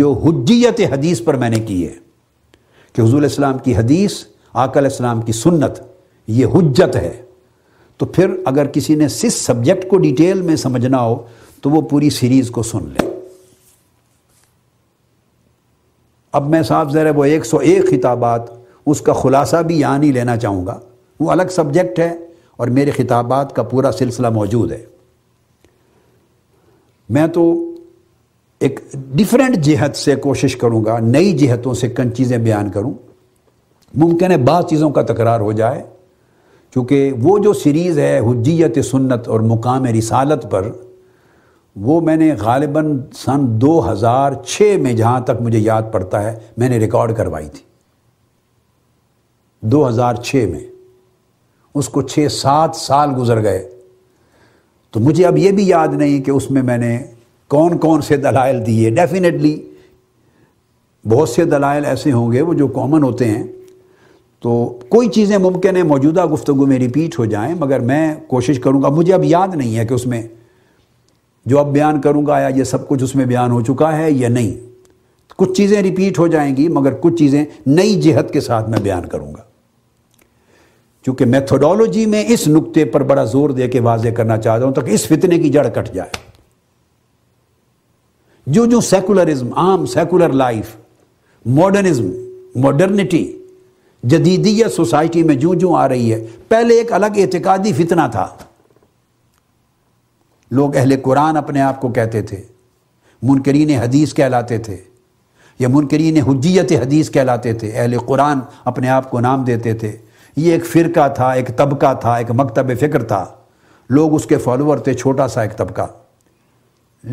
جو حجیت حدیث پر میں نے کی ہے کہ حضور علیہ السلام کی حدیث، آقا علیہ السلام کی سنت، یہ حجت ہے۔ تو پھر اگر کسی نے اس سبجیکٹ کو ڈیٹیل میں سمجھنا ہو تو وہ پوری سیریز کو سن لے۔ اب میں صاحب ذرا وہ 101 خطابات، اس کا خلاصہ بھی یہاں نہیں لینا چاہوں گا، وہ الگ سبجیکٹ ہے اور میرے خطابات کا پورا سلسلہ موجود ہے۔ میں تو ایک ڈیفرنٹ جہت سے کوشش کروں گا، نئی جہتوں سے کن چیزیں بیان کروں، ممکن ہے بعض چیزوں کا تکرار ہو جائے، چونکہ وہ جو سیریز ہے حجیت سنت اور مقام رسالت پر، وہ میں نے غالباً سن 2006 میں، جہاں تک مجھے یاد پڑتا ہے، میں نے ریکارڈ کروائی تھی 2006 میں۔ اس کو 6-7 سال گزر گئے، تو مجھے اب یہ بھی یاد نہیں کہ اس میں میں نے کون کون سے دلائل دیے۔ ڈیفینیٹلی بہت سے دلائل ایسے ہوں گے وہ جو کامن ہوتے ہیں، تو کوئی چیزیں ممکن ہے موجودہ گفتگو میں ریپیٹ ہو جائیں، مگر میں کوشش کروں گا۔ مجھے اب یاد نہیں ہے کہ اس میں جو اب بیان کروں گا یا یہ سب کچھ اس میں بیان ہو چکا ہے یا نہیں، کچھ چیزیں ریپیٹ ہو جائیں گی، مگر کچھ چیزیں نئی جہت کے ساتھ میں بیان کروں گا، چونکہ میتھوڈالوجی میں اس نقطے پر بڑا زور دے کے واضح کرنا چاہتا ہوں تاکہ اس فتنے کی جڑ کٹ جائے۔ جو جو سیکولرزم، عام سیکولر لائف، ماڈرنزم، ماڈرنٹی، جدیدیت سوسائٹی میں جوں جوں آ رہی ہے، پہلے ایک الگ اعتقادی فتنہ تھا، لوگ اہل قرآن اپنے آپ کو کہتے تھے، منکرین حدیث کہلاتے تھے یا منکرین حجیت حدیث کہلاتے تھے، اہل قرآن اپنے آپ کو نام دیتے تھے۔ یہ ایک فرقہ تھا، ایک طبقہ تھا، ایک مکتب فکر تھا، لوگ اس کے فالوور تھے، چھوٹا سا ایک طبقہ۔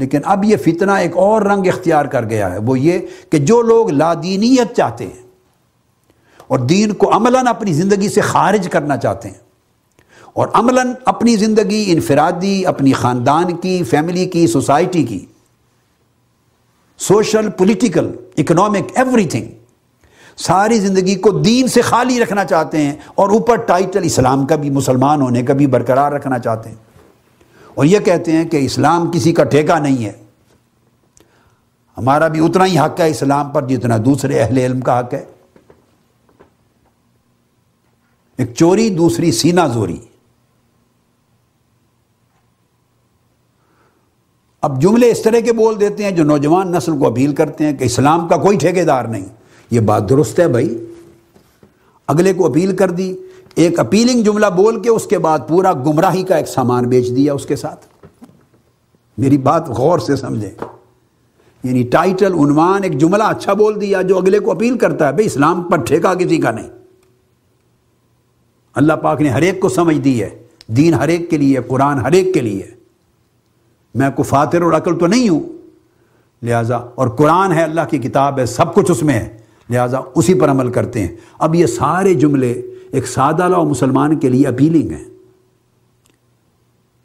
لیکن اب یہ فتنہ ایک اور رنگ اختیار کر گیا ہے، وہ یہ کہ جو لوگ لادینیت چاہتے ہیں اور دین کو عملاً اپنی زندگی سے خارج کرنا چاہتے ہیں، اور عملاً اپنی زندگی انفرادی، اپنی خاندان کی، فیملی کی، سوسائٹی کی، social, political, economic, everything, ساری زندگی کو دین سے خالی رکھنا چاہتے ہیں، اور اوپر ٹائٹل اسلام کا بھی، مسلمان ہونے کا بھی برقرار رکھنا چاہتے ہیں، اور یہ کہتے ہیں کہ اسلام کسی کا ٹھیکہ نہیں ہے، ہمارا بھی اتنا ہی حق ہے اسلام پر جتنا دوسرے اہل علم کا حق ہے۔ ایک چوری، دوسری سینہ زوری۔ اب جملے اس طرح کے بول دیتے ہیں جو نوجوان نسل کو اپیل کرتے ہیں کہ اسلام کا کوئی ٹھیکیدار نہیں۔ یہ بات درست ہے بھائی، اگلے کو اپیل کر دی، ایک اپیلنگ جملہ بول کے اس کے بعد پورا گمراہی کا ایک سامان بیچ دیا اس کے ساتھ۔ میری بات غور سے سمجھیں، یعنی ٹائٹل، عنوان، ایک جملہ اچھا بول دیا جو اگلے کو اپیل کرتا ہے، بھائی اسلام پر ٹھیکہ کسی کا نہیں۔ اللہ پاک نے ہر ایک کو سمجھ دی ہے، دین ہر ایک کے لیے، قرآن ہر ایک کے لیے۔ میں کوئی فاتر اور عقل تو نہیں ہوں، لہٰذا، اور قرآن ہے، اللہ کی کتاب ہے، سب کچھ اس میں ہے، لہٰذا اسی پر عمل کرتے ہیں۔ اب یہ سارے جملے ایک سادہ لا مسلمان کے لیے اپیلنگ ہیں،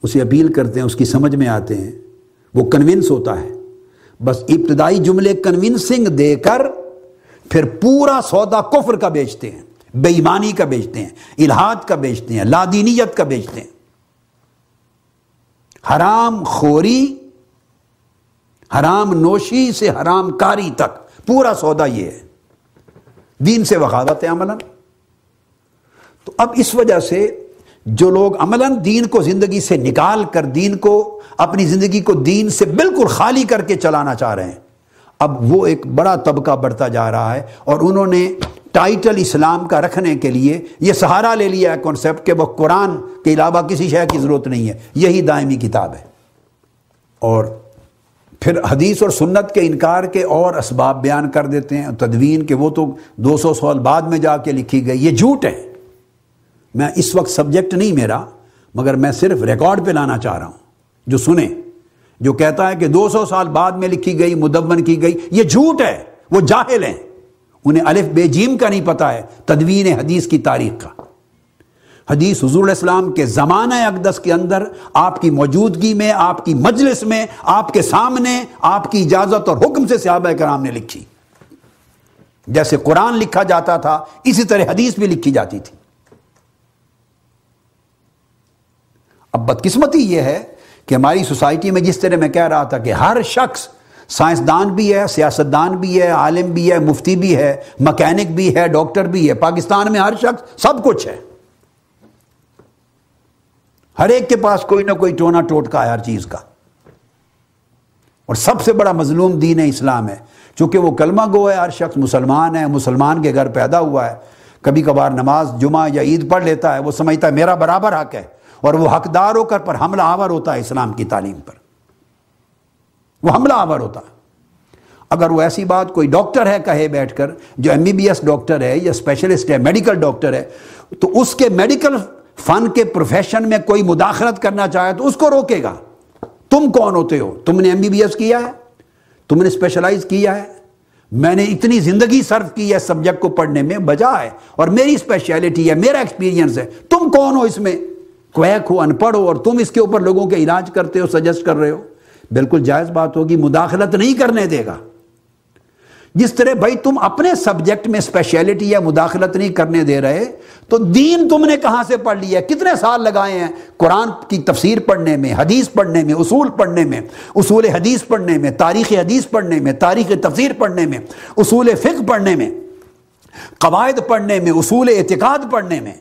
اسے اپیل کرتے ہیں، اس کی سمجھ میں آتے ہیں، وہ کنونس ہوتا ہے. بس ابتدائی جملے کنونسنگ دے کر پھر پورا سودا کفر کا بیچتے ہیں, بے ایمانی کا بیچتے ہیں, الحاد کا بیچتے ہیں, لادینیت کا بیچتے ہیں. حرام خوری, حرام نوشی سے حرام کاری تک پورا سودا یہ ہے. دین سے بغاوت ہے عملاً. تو اب اس وجہ سے جو لوگ عملاً دین کو زندگی سے نکال کر, دین کو اپنی زندگی کو دین سے بالکل خالی کر کے چلانا چاہ رہے ہیں, اب وہ ایک بڑا طبقہ بڑھتا جا رہا ہے. اور انہوں نے ٹائٹل اسلام کا رکھنے کے لیے یہ سہارا لے لیا ہے کانسیپٹ کہ وہ قرآن کے علاوہ کسی شے کی ضرورت نہیں ہے, یہی دائمی کتاب ہے. اور پھر حدیث اور سنت کے انکار کے اور اسباب بیان کر دیتے ہیں, تدوین کے وہ تو 200 سال بعد میں جا کے لکھی گئی. یہ جھوٹ ہے. میں اس وقت سبجیکٹ نہیں میرا, مگر میں صرف ریکارڈ پہ لانا چاہ رہا ہوں. جو سنیں, جو کہتا ہے کہ 200 سال بعد میں لکھی گئی, مدون کی گئی, یہ جھوٹ ہے. وہ جاہل ہیں, انہیں الف بے جیم کا نہیں پتہ ہے, تدوین حدیث کی تاریخ کا. حدیث حضور علیہ السلام کے زمانہ اقدس کے اندر آپ کی موجودگی میں, آپ کی مجلس میں, آپ کے سامنے, آپ کی اجازت اور حکم سے صحابہ کرام نے لکھی. جیسے قرآن لکھا جاتا تھا اسی طرح حدیث بھی لکھی جاتی تھی. اب بدقسمتی یہ ہے کہ ہماری سوسائٹی میں, جس طرح میں کہہ رہا تھا کہ ہر شخص سائنسدان بھی ہے, سیاستدان بھی ہے, عالم بھی ہے, مفتی بھی ہے, مکینک بھی ہے, ڈاکٹر بھی ہے, پاکستان میں ہر شخص سب کچھ ہے. ہر ایک کے پاس کوئی نہ کوئی ٹونا ٹوٹکا ہے ہر چیز کا. اور سب سے بڑا مظلوم دین اسلام ہے, چونکہ وہ کلمہ گو ہے. ہر شخص مسلمان ہے, مسلمان کے گھر پیدا ہوا ہے. کبھی کبھار نماز جمعہ یا عید پڑھ لیتا ہے, وہ سمجھتا ہے میرا برابر حق ہے, اور وہ حقدار ہو کر پر حملہ آور ہوتا ہے اسلام کی تعلیم پر. وہ حملہ آور ہوتا ہے. اگر وہ ایسی بات کوئی ڈاکٹر ہے کہے بیٹھ کر, جو MBBS ڈاکٹر ہے یا اسپیشلسٹ ہے, میڈیکل ڈاکٹر ہے, تو اس کے میڈیکل فن کے پروفیشن میں کوئی مداخلت کرنا چاہے تو اس کو روکے گا. تم کون ہوتے ہو؟ تم نے MBBS کیا ہے, تم نے اسپیشلائز کیا ہے, میں نے اتنی زندگی سرو کی ہے سبجیکٹ کو پڑھنے میں, بجا ہے, اور میری اسپیشلٹی ہے, میرا ایکسپیرینس ہے. تم کون ہو اس میں؟ کویک ہو, ان پڑھ ہو, اور تم اس کے اوپر لوگوں کے علاج کرتے ہو, سجیسٹ کر رہے ہو. بالکل جائز بات ہوگی, مداخلت نہیں کرنے دے گا. جس طرح بھائی تم اپنے سبجیکٹ میں اسپیشلٹی ہے, مداخلت نہیں کرنے دے رہے, تو دین تم نے کہاں سے پڑھ لیا ہے؟ کتنے سال لگائے ہیں قرآن کی تفسیر پڑھنے میں, حدیث پڑھنے میں, اصول پڑھنے میں, اصول حدیث پڑھنے میں, تاریخ حدیث پڑھنے میں, تاریخ تفسیر پڑھنے میں, اصول فقہ پڑھنے میں, قواعد پڑھنے میں, اصول اعتقاد پڑھنے میں,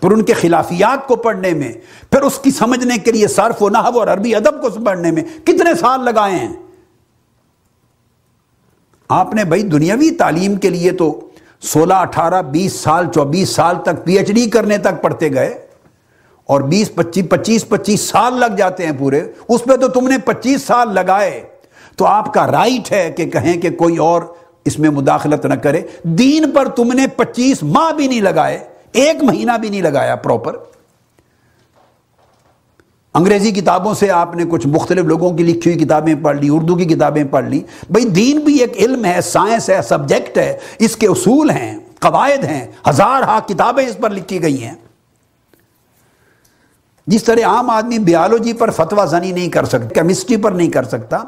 پھر ان کے خلافیات کو پڑھنے میں, پھر اس کی سمجھنے کے لیے صرف و نحو اور عربی ادب کو پڑھنے میں کتنے سال لگائے ہیں آپ نے؟ بھائی دنیاوی تعلیم کے لیے تو 16, 18, 20 سال, 24 سال تک PhD کرنے تک پڑھتے گئے, اور 20, 25 سال لگ جاتے ہیں پورے. اس پہ تو تم نے 25 سال لگائے, تو آپ کا رائٹ ہے کہ کہیں کہ کوئی اور اس میں مداخلت نہ کرے. دین پر تم نے 25 ماہ بھی نہیں لگائے, 1 مہینہ بھی نہیں لگایا پراپر. انگریزی کتابوں سے آپ نے کچھ مختلف لوگوں کی لکھی ہوئی کتابیں پڑھ لی, اردو کی کتابیں پڑھ لی. بھئی دین بھی ایک علم ہے, سائنس ہے, سبجیکٹ ہے, اس کے اصول ہیں, قواعد ہیں, 1000 کتابیں اس پر لکھی گئی ہیں. جس طرح عام آدمی بیالوجی پر فتویٰ زنی نہیں کر سکتا, کیمسٹری پر نہیں کر سکتا,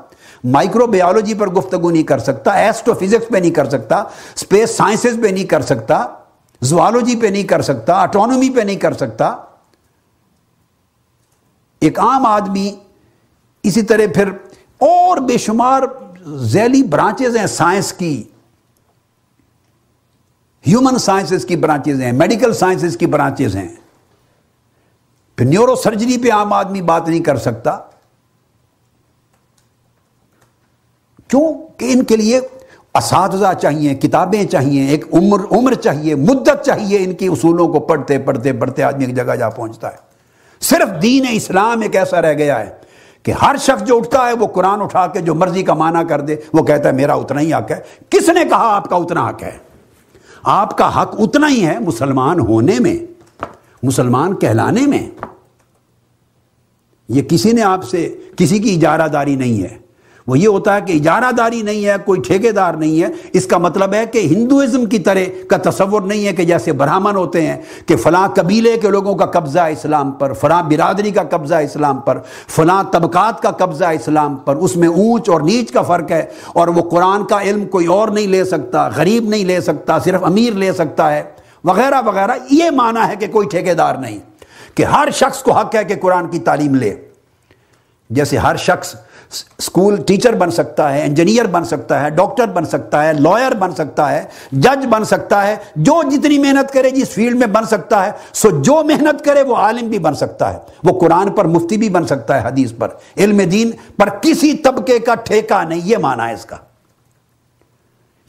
مائکرو بیالوجی پر گفتگو نہیں کر سکتا, ایسٹرو فزکس پہ نہیں کر سکتا, اسپیس سائنسز پہ نہیں کر سکتا, زوالوجی پہ نہیں کر سکتا, اٹانومی پہ نہیں کر سکتا, ایک عام آدمی. اسی طرح پھر اور بے شمار ذیلی برانچز ہیں سائنس کی, ہیومن سائنسز کی برانچز ہیں, میڈیکل سائنسز کی برانچز ہیں. پھر نیورو سرجری پہ عام آدمی بات نہیں کر سکتا, کیوں کہ ان کے لیے اساتذہ چاہیے, کتابیں چاہیے, ایک عمر چاہیے, مدت چاہیے. ان کی اصولوں کو پڑھتے پڑھتے پڑھتے آدمی ایک جگہ جا پہنچتا ہے. صرف دین اسلام ایک ایسا رہ گیا ہے کہ ہر شخص جو اٹھتا ہے وہ قرآن اٹھا کے جو مرضی کا معنی کر دے, وہ کہتا ہے میرا اتنا ہی حق ہے. کس نے کہا آپ کا اتنا حق ہے؟ آپ کا حق اتنا ہی ہے مسلمان ہونے میں, مسلمان کہلانے میں. یہ کسی نے آپ سے کسی کی اجارہ داری نہیں ہے. وہ یہ ہوتا ہے کہ اجارہ داری نہیں ہے، کوئی ٹھیکے دار نہیں ہے. اس کا مطلب ہے کہ ہندوازم کی طرح کا تصور نہیں ہے کہ جیسے برہمن ہوتے ہیں کہ فلاں قبیلے کے لوگوں کا قبضہ ہے اسلام پر، فلاں برادری کا قبضہ ہے اسلام پر، فلاں طبقات کا قبضہ ہے اسلام پر، اس میں اونچ اور نیچ کا فرق ہے، اور وہ قرآن کا علم کوئی اور نہیں لے سکتا، غریب نہیں لے سکتا، صرف امیر لے سکتا ہے وغیرہ وغیرہ. یہ معنی ہے کہ کوئی ٹھیکے دار نہیں، کہ ہر شخص کو حق ہے کہ قرآن کی تعلیم لے. جیسے ہر شخص اسکول ٹیچر بن سکتا ہے، انجینئر بن سکتا ہے، ڈاکٹر بن سکتا ہے، لائر بن سکتا ہے، جج بن سکتا ہے، جو جتنی محنت کرے جس فیلڈ میں بن سکتا ہے. سو جو محنت کرے وہ عالم بھی بن سکتا ہے، وہ قرآن پر مفتی بھی بن سکتا ہے، حدیث پر، علم دین پر کسی طبقے کا ٹھیکہ نہیں. یہ معنی ہے اس کا.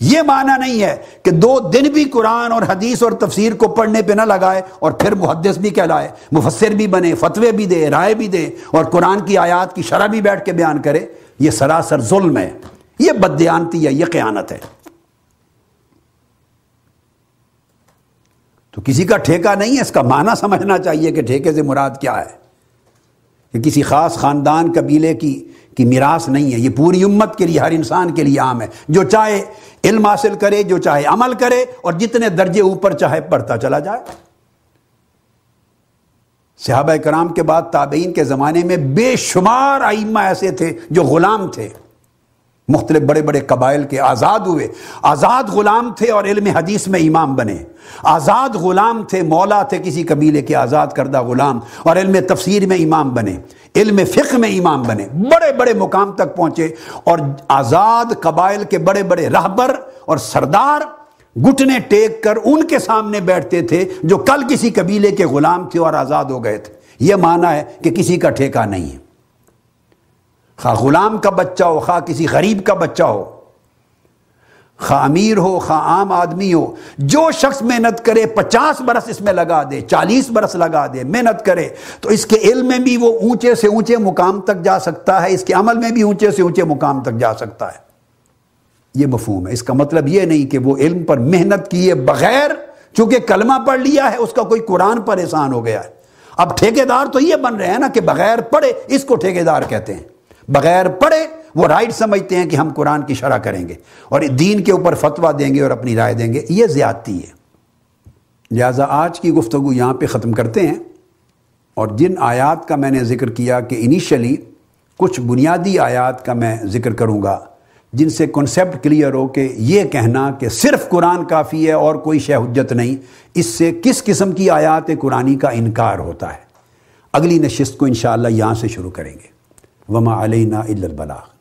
یہ معنی نہیں ہے کہ دو دن بھی قرآن اور حدیث اور تفسیر کو پڑھنے پہ نہ لگائے اور پھر محدث بھی کہلائے، مفسر بھی بنے، فتوے بھی دے، رائے بھی دے، اور قرآن کی آیات کی شرح بھی بیٹھ کے بیان کرے. یہ سراسر ظلم ہے، یہ بددیانتی ہے، یہ خیانت ہے. تو کسی کا ٹھیکہ نہیں ہے، اس کا معنی سمجھنا چاہیے کہ ٹھیکے سے مراد کیا ہے. یہ کسی خاص خاندان قبیلے کی میراث نہیں ہے، یہ پوری امت کے لیے، ہر انسان کے لیے عام ہے. جو چاہے علم حاصل کرے، جو چاہے عمل کرے، اور جتنے درجے اوپر چاہے پڑھتا چلا جائے. صحابہ کرام کے بعد تابعین کے زمانے میں بے شمار ائمہ ایسے تھے جو غلام تھے، مختلف بڑے بڑے قبائل کے آزاد ہوئے، آزاد غلام تھے اور علم حدیث میں امام بنے، آزاد غلام تھے، مولا تھے کسی قبیلے کے آزاد کردہ غلام، اور علم تفسیر میں امام بنے، علم فقہ میں امام بنے، بڑے بڑے مقام تک پہنچے. اور آزاد قبائل کے بڑے بڑے رہبر اور سردار گھٹنے ٹیک کر ان کے سامنے بیٹھتے تھے جو کل کسی قبیلے کے غلام تھے اور آزاد ہو گئے تھے. یہ معنی ہے کہ کسی کا ٹھیکہ نہیں ہے، خواہ غلام کا بچہ ہو، خواہ کسی غریب کا بچہ ہو، خواہ امیر ہو، خواہ عام آدمی ہو. جو شخص محنت کرے، 50 برس اس میں لگا دے، 40 برس لگا دے، محنت کرے، تو اس کے علم میں بھی وہ اونچے سے اونچے مقام تک جا سکتا ہے، اس کے عمل میں بھی اونچے سے اونچے مقام تک جا سکتا ہے. یہ مفہوم ہے. اس کا مطلب یہ نہیں کہ وہ علم پر محنت کیے بغیر چونکہ کلمہ پڑھ لیا ہے اس کا کوئی قرآن پر احسان ہو گیا ہے. اب ٹھیکے دار تو یہ بن رہے ہیں نا کہ بغیر پڑھے، اس کو ٹھیکے دار کہتے ہیں. بغیر پڑھے وہ رائٹ سمجھتے ہیں کہ ہم قرآن کی شرح کریں گے اور دین کے اوپر فتویٰ دیں گے اور اپنی رائے دیں گے. یہ زیادتی ہے. لہٰذا آج کی گفتگو یہاں پہ ختم کرتے ہیں. اور جن آیات کا میں نے ذکر کیا کہ انیشلی کچھ بنیادی آیات کا میں ذکر کروں گا جن سے کنسیپٹ کلیئر ہو کہ یہ کہنا کہ صرف قرآن کافی ہے اور کوئی شے حجت نہیں، اس سے کس قسم کی آیات قرآنی کا انکار ہوتا ہے. اگلی نشست کو انشاءاللہ یہاں سے شروع کریں گے. وما علينا إلا البلاغ.